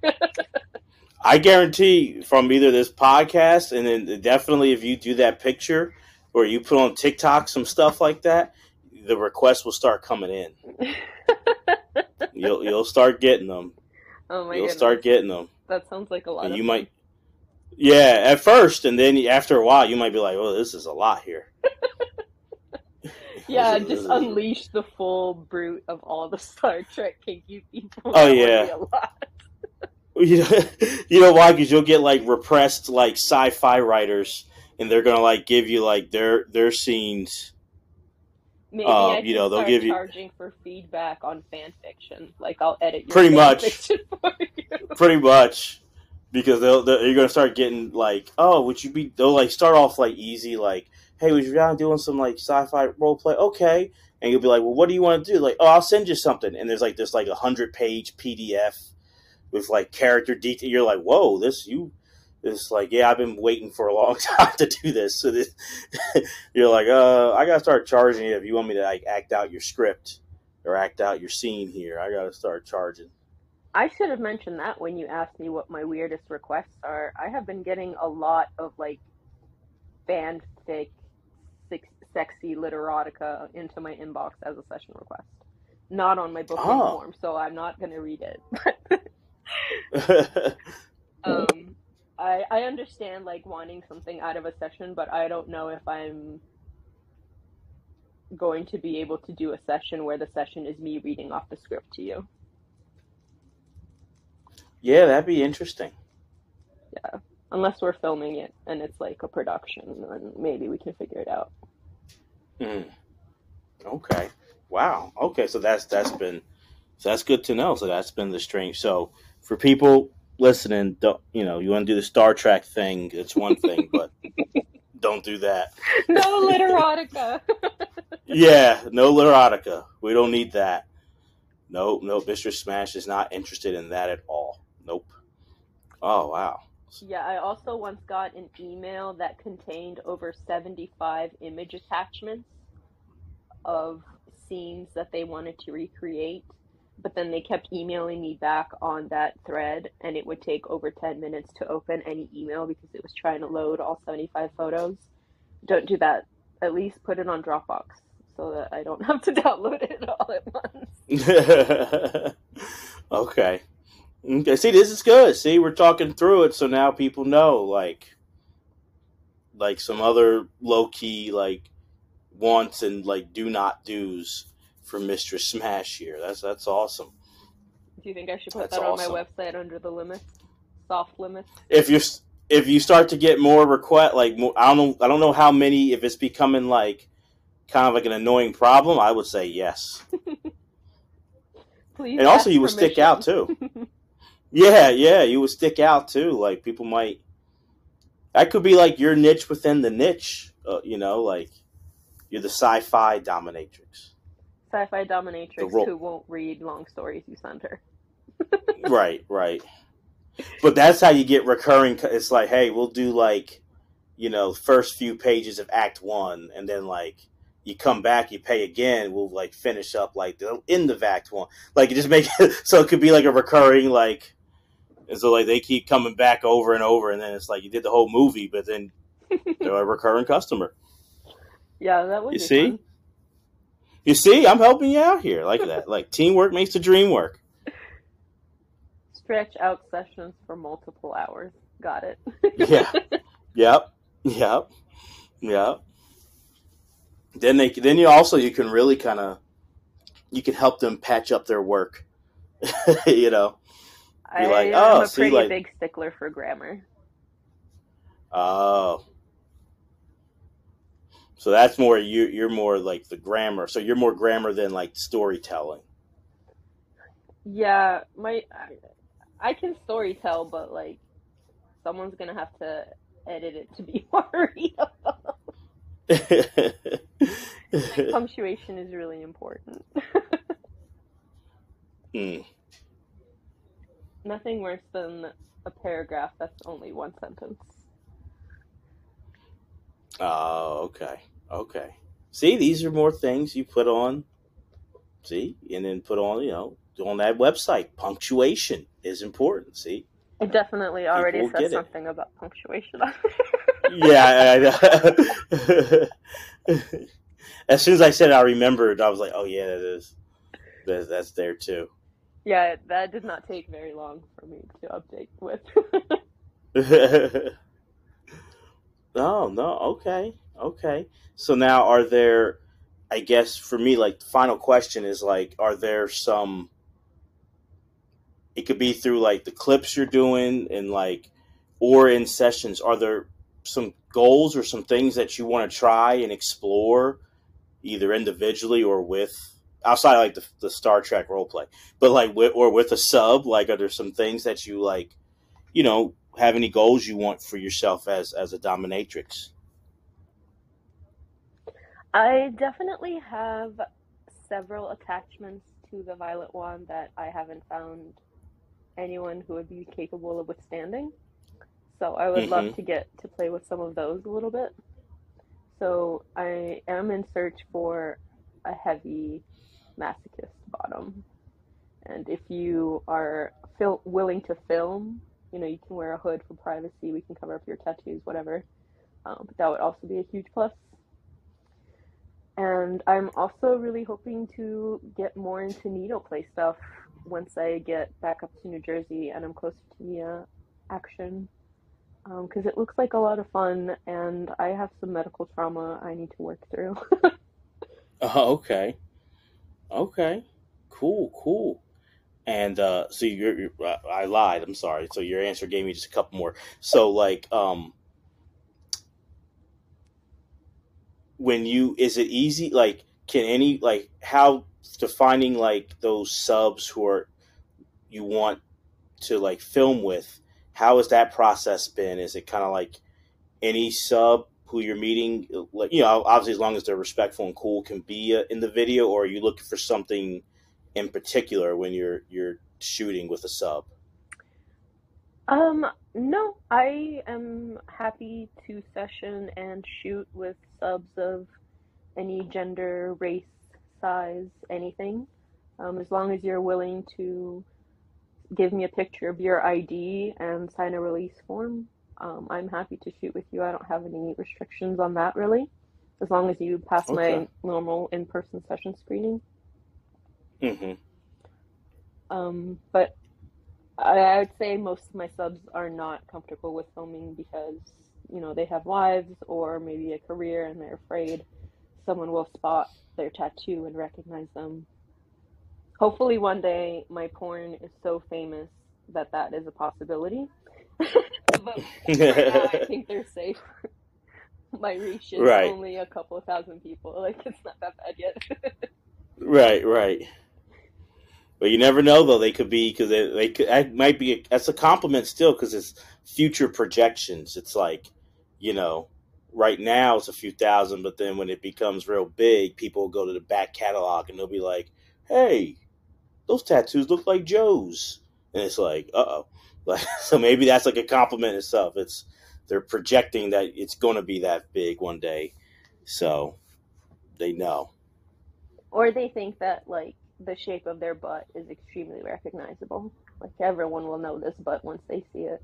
I guarantee from either this podcast, and then definitely if you do that picture or you put on TikTok some stuff like that, the requests will start coming in. You'll start getting them. Oh my! You'll goodness. Start getting them. That sounds like a lot. And you might, at first, and then after a while, you might be like, "Oh, this is a lot here." Just unleash the full brute of all the Star Trek kinky people. Oh yeah, a lot. You know why? Because you'll get repressed sci-fi writers, and they're gonna give you their scenes. Maybe I can start charging for feedback on fan fiction. I'll edit your fan fiction for you. Pretty much. Because you're going to start getting they'll start off easy, hey, would you down doing some sci-fi role play? Okay. And you'll be like, well, what do you want to do? I'll send you something. And there's this 100-page PDF with character detail. You're like, whoa, it's I've been waiting for a long time to do this. So this, you're I got to start charging you if you want me to act out your script or act out your scene here. I got to start charging. I should have mentioned that when you asked me what my weirdest requests are. I have been getting a lot of fanfic, sexy literotica into my inbox as a session request. Not on my booking form, so I'm not going to read it. I understand wanting something out of a session, but I don't know if I'm going to be able to do a session where the session is me reading off the script to you. Yeah, that'd be interesting. Yeah, unless we're filming it and it's a production, then maybe we can figure it out. Okay. Wow. Okay, so that's good to know. So that's been the strange. So for people listening, you want to do the Star Trek thing, it's one thing, but don't do that. No literotica. Yeah, no erotica. We don't need that. Nope. Mistress Smash is not interested in that at all. Nope. Oh, wow. Yeah, I also once got an email that contained over 75 image attachments of scenes that they wanted to recreate, but then they kept emailing me back on that thread, and it would take over 10 minutes to open any email because it was trying to load all 75 photos. Don't do that. At least put it on Dropbox so that I don't have to download it all at once. Okay. See, this is good. See, we're talking through it, so now people know, like some other low-key, wants and, do-not-dos for Mistress Smash here. That's awesome. Do you think I should put that on my website under the limits? Soft limits? If you start to get more requests, I don't know how many, if it's becoming, kind of an annoying problem, I would say yes. Please. And also, you would stick out, too. Yeah, you would stick out too. People might. That could be your niche within the niche. You're the sci-fi dominatrix. Sci-fi dominatrix who won't read long stories you send her. Right. But that's how you get recurring. It's hey, we'll do first few pages of Act 1, and then you come back, you pay again, we'll, finish up, the end of Act 1. It just makes it, so it could be, a recurring, and so, they keep coming back over and over, and then it's you did the whole movie, but then they're a recurring customer. Yeah, that would be fun. You see? I'm helping you out here, that. Teamwork makes the dream work. Stretch out sessions for multiple hours. Got it. Yeah. Yep. Then you can really you can help them patch up their work. You're I'm a pretty big stickler for grammar. Oh. So that's more, you're more the grammar. So you're more grammar than storytelling. Yeah, I can storytell, but someone's going to have to edit it to be more readable. Punctuation is really important. Nothing worse than a paragraph that's only one sentence. Okay. See, these are more things you put on. See, and then put on, on that website. Punctuation is important. See, I definitely already said something about punctuation on there. Yeah, I know. As soon as I said it, I remembered. I was like, "Oh yeah, that is that's there too." Yeah, that did not take very long for me to update with. No, okay. So now, are there? I guess for me, the final question is are there some? It could be through the clips you're doing and or in sessions. Are there some goals or some things that you want to try and explore either individually or with outside the Star Trek role play, but with a sub, are there some things that you have any goals you want for yourself as a dominatrix? I definitely have several attachments to the Violet Wand that I haven't found anyone who would be capable of withstanding. So I would love to get to play with some of those a little bit. So I am in search for a heavy masochist bottom. And if you are willing to film, you can wear a hood for privacy. We can cover up your tattoos, whatever. But that would also be a huge plus. And I'm also really hoping to get more into needleplay stuff once I get back up to New Jersey and I'm closer to Mia action. Because it looks like a lot of fun, and I have some medical trauma I need to work through. Okay. Cool. And so I lied. I'm sorry. So your answer gave me just a couple more. So when you is it easy? Can any how defining those subs who are you want to film with? How has that process been? Is it kind of any sub who you're meeting, like, you know, obviously as long as they're respectful and cool, can be in the video, or are you looking for something in particular when you're shooting with a sub? No, I am happy to session and shoot with subs of any gender, race, size, anything. As long as you're willing to give me a picture of your ID and sign a release form, I'm happy to shoot with you. I don't have any restrictions on that, really, as long as you pass my normal in-person session screening. But I would say most of my subs are not comfortable with filming because, you know, they have wives or maybe a career and they're afraid someone will spot their tattoo and recognize them. Hopefully one day my porn is so famous that that is a possibility. But right now I think they're safe. My reach is only a couple of thousand people. Like, it's not that bad yet. But you never know, though. They could be, because they could, that might be that's a compliment still, because it's future projections. It's like, you know, right now it's a few thousand, but then when it becomes real big, people will go to the back catalog and they'll be like, hey, those tattoos look like Joe's. And it's like, uh-oh. Like, so maybe that's like a compliment itself. It's, they're projecting that it's going to be that big one day. So they know. Or they think that, like, the shape of their butt is extremely recognizable. Like, everyone will know this butt once they see it.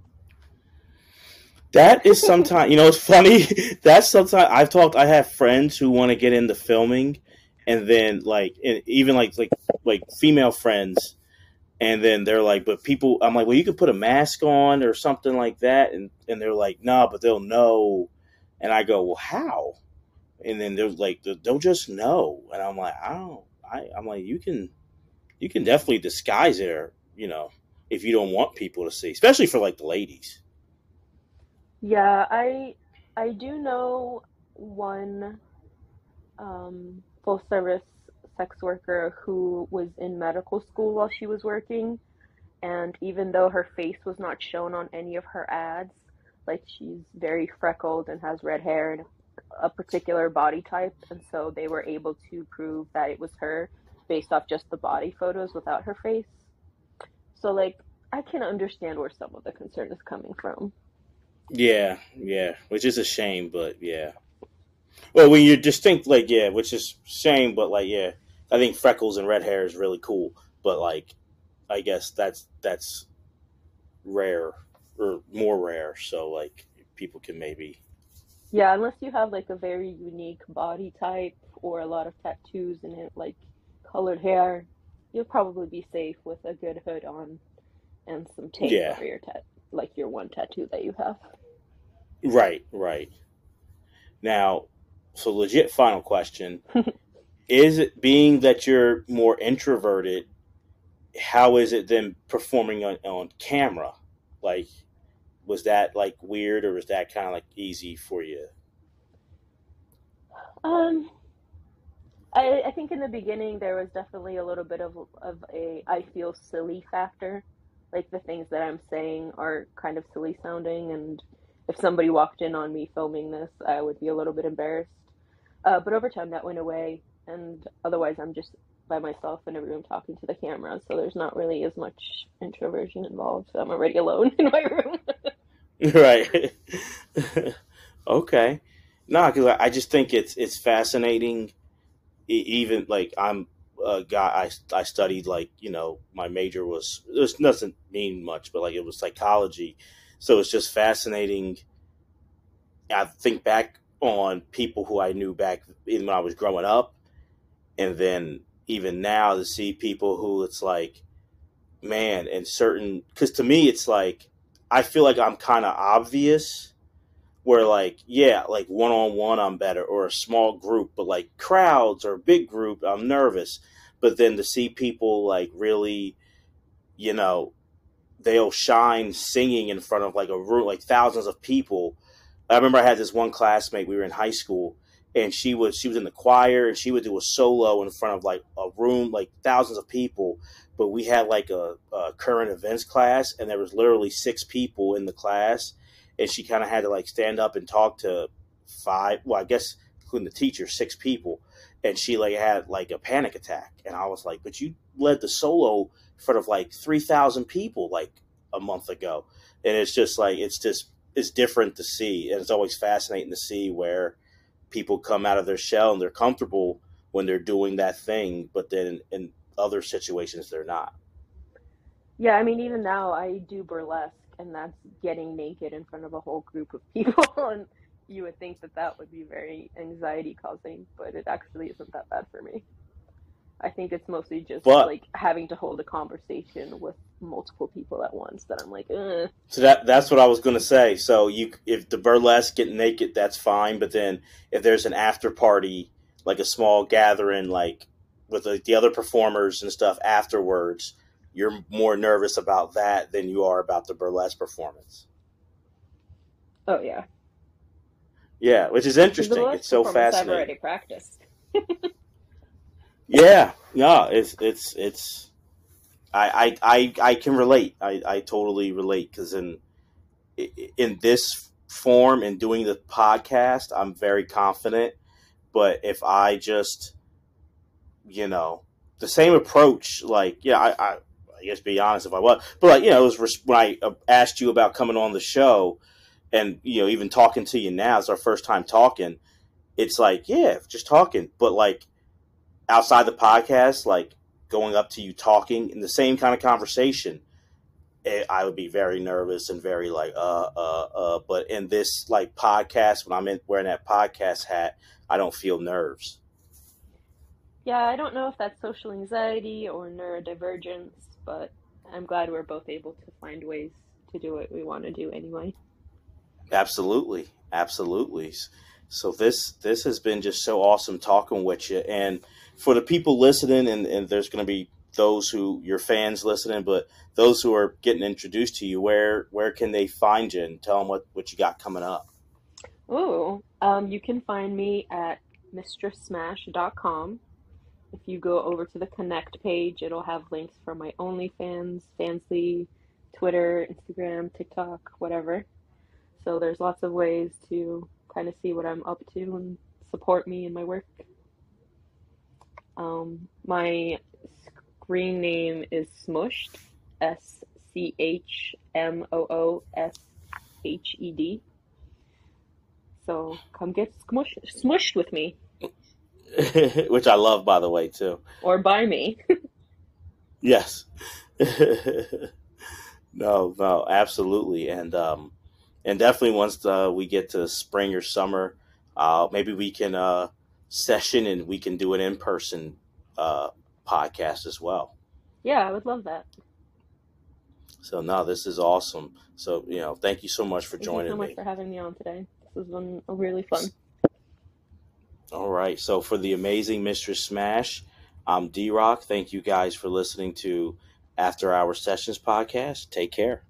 That is sometimes, you know, it's funny. That's sometimes I have friends who want to get into filming, and then, like, and even like female friends, and then they're like, but people, I'm like, well, you could put a mask on or something like that. And they're like, no, but they'll know. And I go, well, how? And then they're like, they'll just know. And I'm like, I'm like, you can definitely disguise it, you know, if you don't want people to see, especially for like the ladies. Yeah, I do know one full service sex worker who was in medical school while she was working, and even though her face was not shown on any of her ads, like, she's very freckled and has red hair and a particular body type, and so they were able to prove that it was her based off just the body photos without her face. So, like, I can understand where some of the concern is coming from. Yeah, which is a shame, but yeah. Well, when you're distinct, like, yeah, which is shame, but, like, yeah, I think freckles and red hair is really cool, but, like, I guess that's rare, or more rare, so, like, people can maybe... Yeah, unless you have, like, a very unique body type or a lot of tattoos and it, like, colored hair, you'll probably be safe with a good hood on and some tape for your your one tattoo that you have. Right. Now, so legit final question. Is it, being that you're more introverted, how is it then performing on camera? Like... was that, like, weird, or was that kind of, like, easy for you? I think in the beginning there was definitely a little bit of a I feel silly factor. Like, the things that I'm saying are kind of silly sounding, and if somebody walked in on me filming this, I would be a little bit embarrassed. But over time that went away, and otherwise I'm just by myself in a room talking to the camera, so there's not really as much introversion involved. So I'm already alone in my room. Right. Okay. No, because I just think it's fascinating. Even, like, I'm a guy, I studied, like, you know, my major was, it doesn't mean much, but, like, it was psychology. So it's just fascinating. I think back on people who I knew back when I was growing up, and then even now to see people who it's like, man, and certain, because to me it's like, I feel like I'm kind of obvious where, like, yeah, like, one-on-one I'm better, or a small group, but, like, crowds or big group, I'm nervous. But then to see people, like, really, you know, they'll shine singing in front of, like, a room, like, thousands of people. I remember I had this one classmate, we were in high school, and she was in the choir, and she would do a solo in front of, like, a room, like, thousands of people. But we had, like, a current events class, and there was literally 6 people in the class, and she kind of had to, like, stand up and talk to five, well, I guess including the teacher, six people. And she like had like a panic attack. And I was like, but you led the solo in front of like 3,000 people like a month ago. And it's just like, it's just, it's different to see. And it's always fascinating to see where people come out of their shell and they're comfortable when they're doing that thing. But then in other situations, they're not. Yeah. I mean, even now I do burlesque, and that's getting naked in front of a whole group of people. And you would think that that would be very anxiety causing, but it actually isn't that bad for me. I think it's mostly just like having to hold a conversation with multiple people at once that I'm like, eh. So that's what I was going to say. So you, if the burlesque, get naked, that's fine. But then if there's an after party, like a small gathering, like with like, the other performers and stuff afterwards, you're more nervous about that than you are about the burlesque performance. Oh, yeah. Yeah, which is interesting. It's so fascinating. I've already practiced. Yeah, no, it's I can relate. I totally relate, because in this form and doing the podcast, I'm very confident. But if I just, you know, the same approach, like, yeah, I guess be honest if I was, but like, you know, it was when I asked you about coming on the show, and, you know, even talking to you now, it's our first time talking. It's like, yeah, just talking. But like outside the podcast, like going up to you, talking in the same kind of conversation, I would be very nervous and very like, but in this like podcast, when I'm in wearing that podcast hat, I don't feel nerves. Yeah, I don't know if that's social anxiety or neurodivergence, but I'm glad we're both able to find ways to do what we want to do anyway. Absolutely. Absolutely. So this has been just so awesome talking with you. And for the people listening, and there's going to be those who, your fans listening, but those who are getting introduced to you, where can they find you, and tell them what you got coming up? Oh, you can find me at mistresssmash.com. If you go over to the Connect page, it'll have links for my OnlyFans, Fansly, Twitter, Instagram, TikTok, whatever. So there's lots of ways to kind of see what I'm up to and support me in my work. My screen name is Smooshed, SCHMOOSHED. So come get smooshed with me. Which I love, by the way, too. Or by me. Yes. No, absolutely. And definitely once we get to spring or summer, maybe we can session, and we can do an in-person podcast as well. Yeah, I would love that. So, no, this is awesome. So, you know, thank you so much for joining me. Thank you so much for having me on today. This has been really fun. All right. So for the amazing Mistress Smash, I'm D-Rock. Thank you guys for listening to After Hours Sessions podcast. Take care.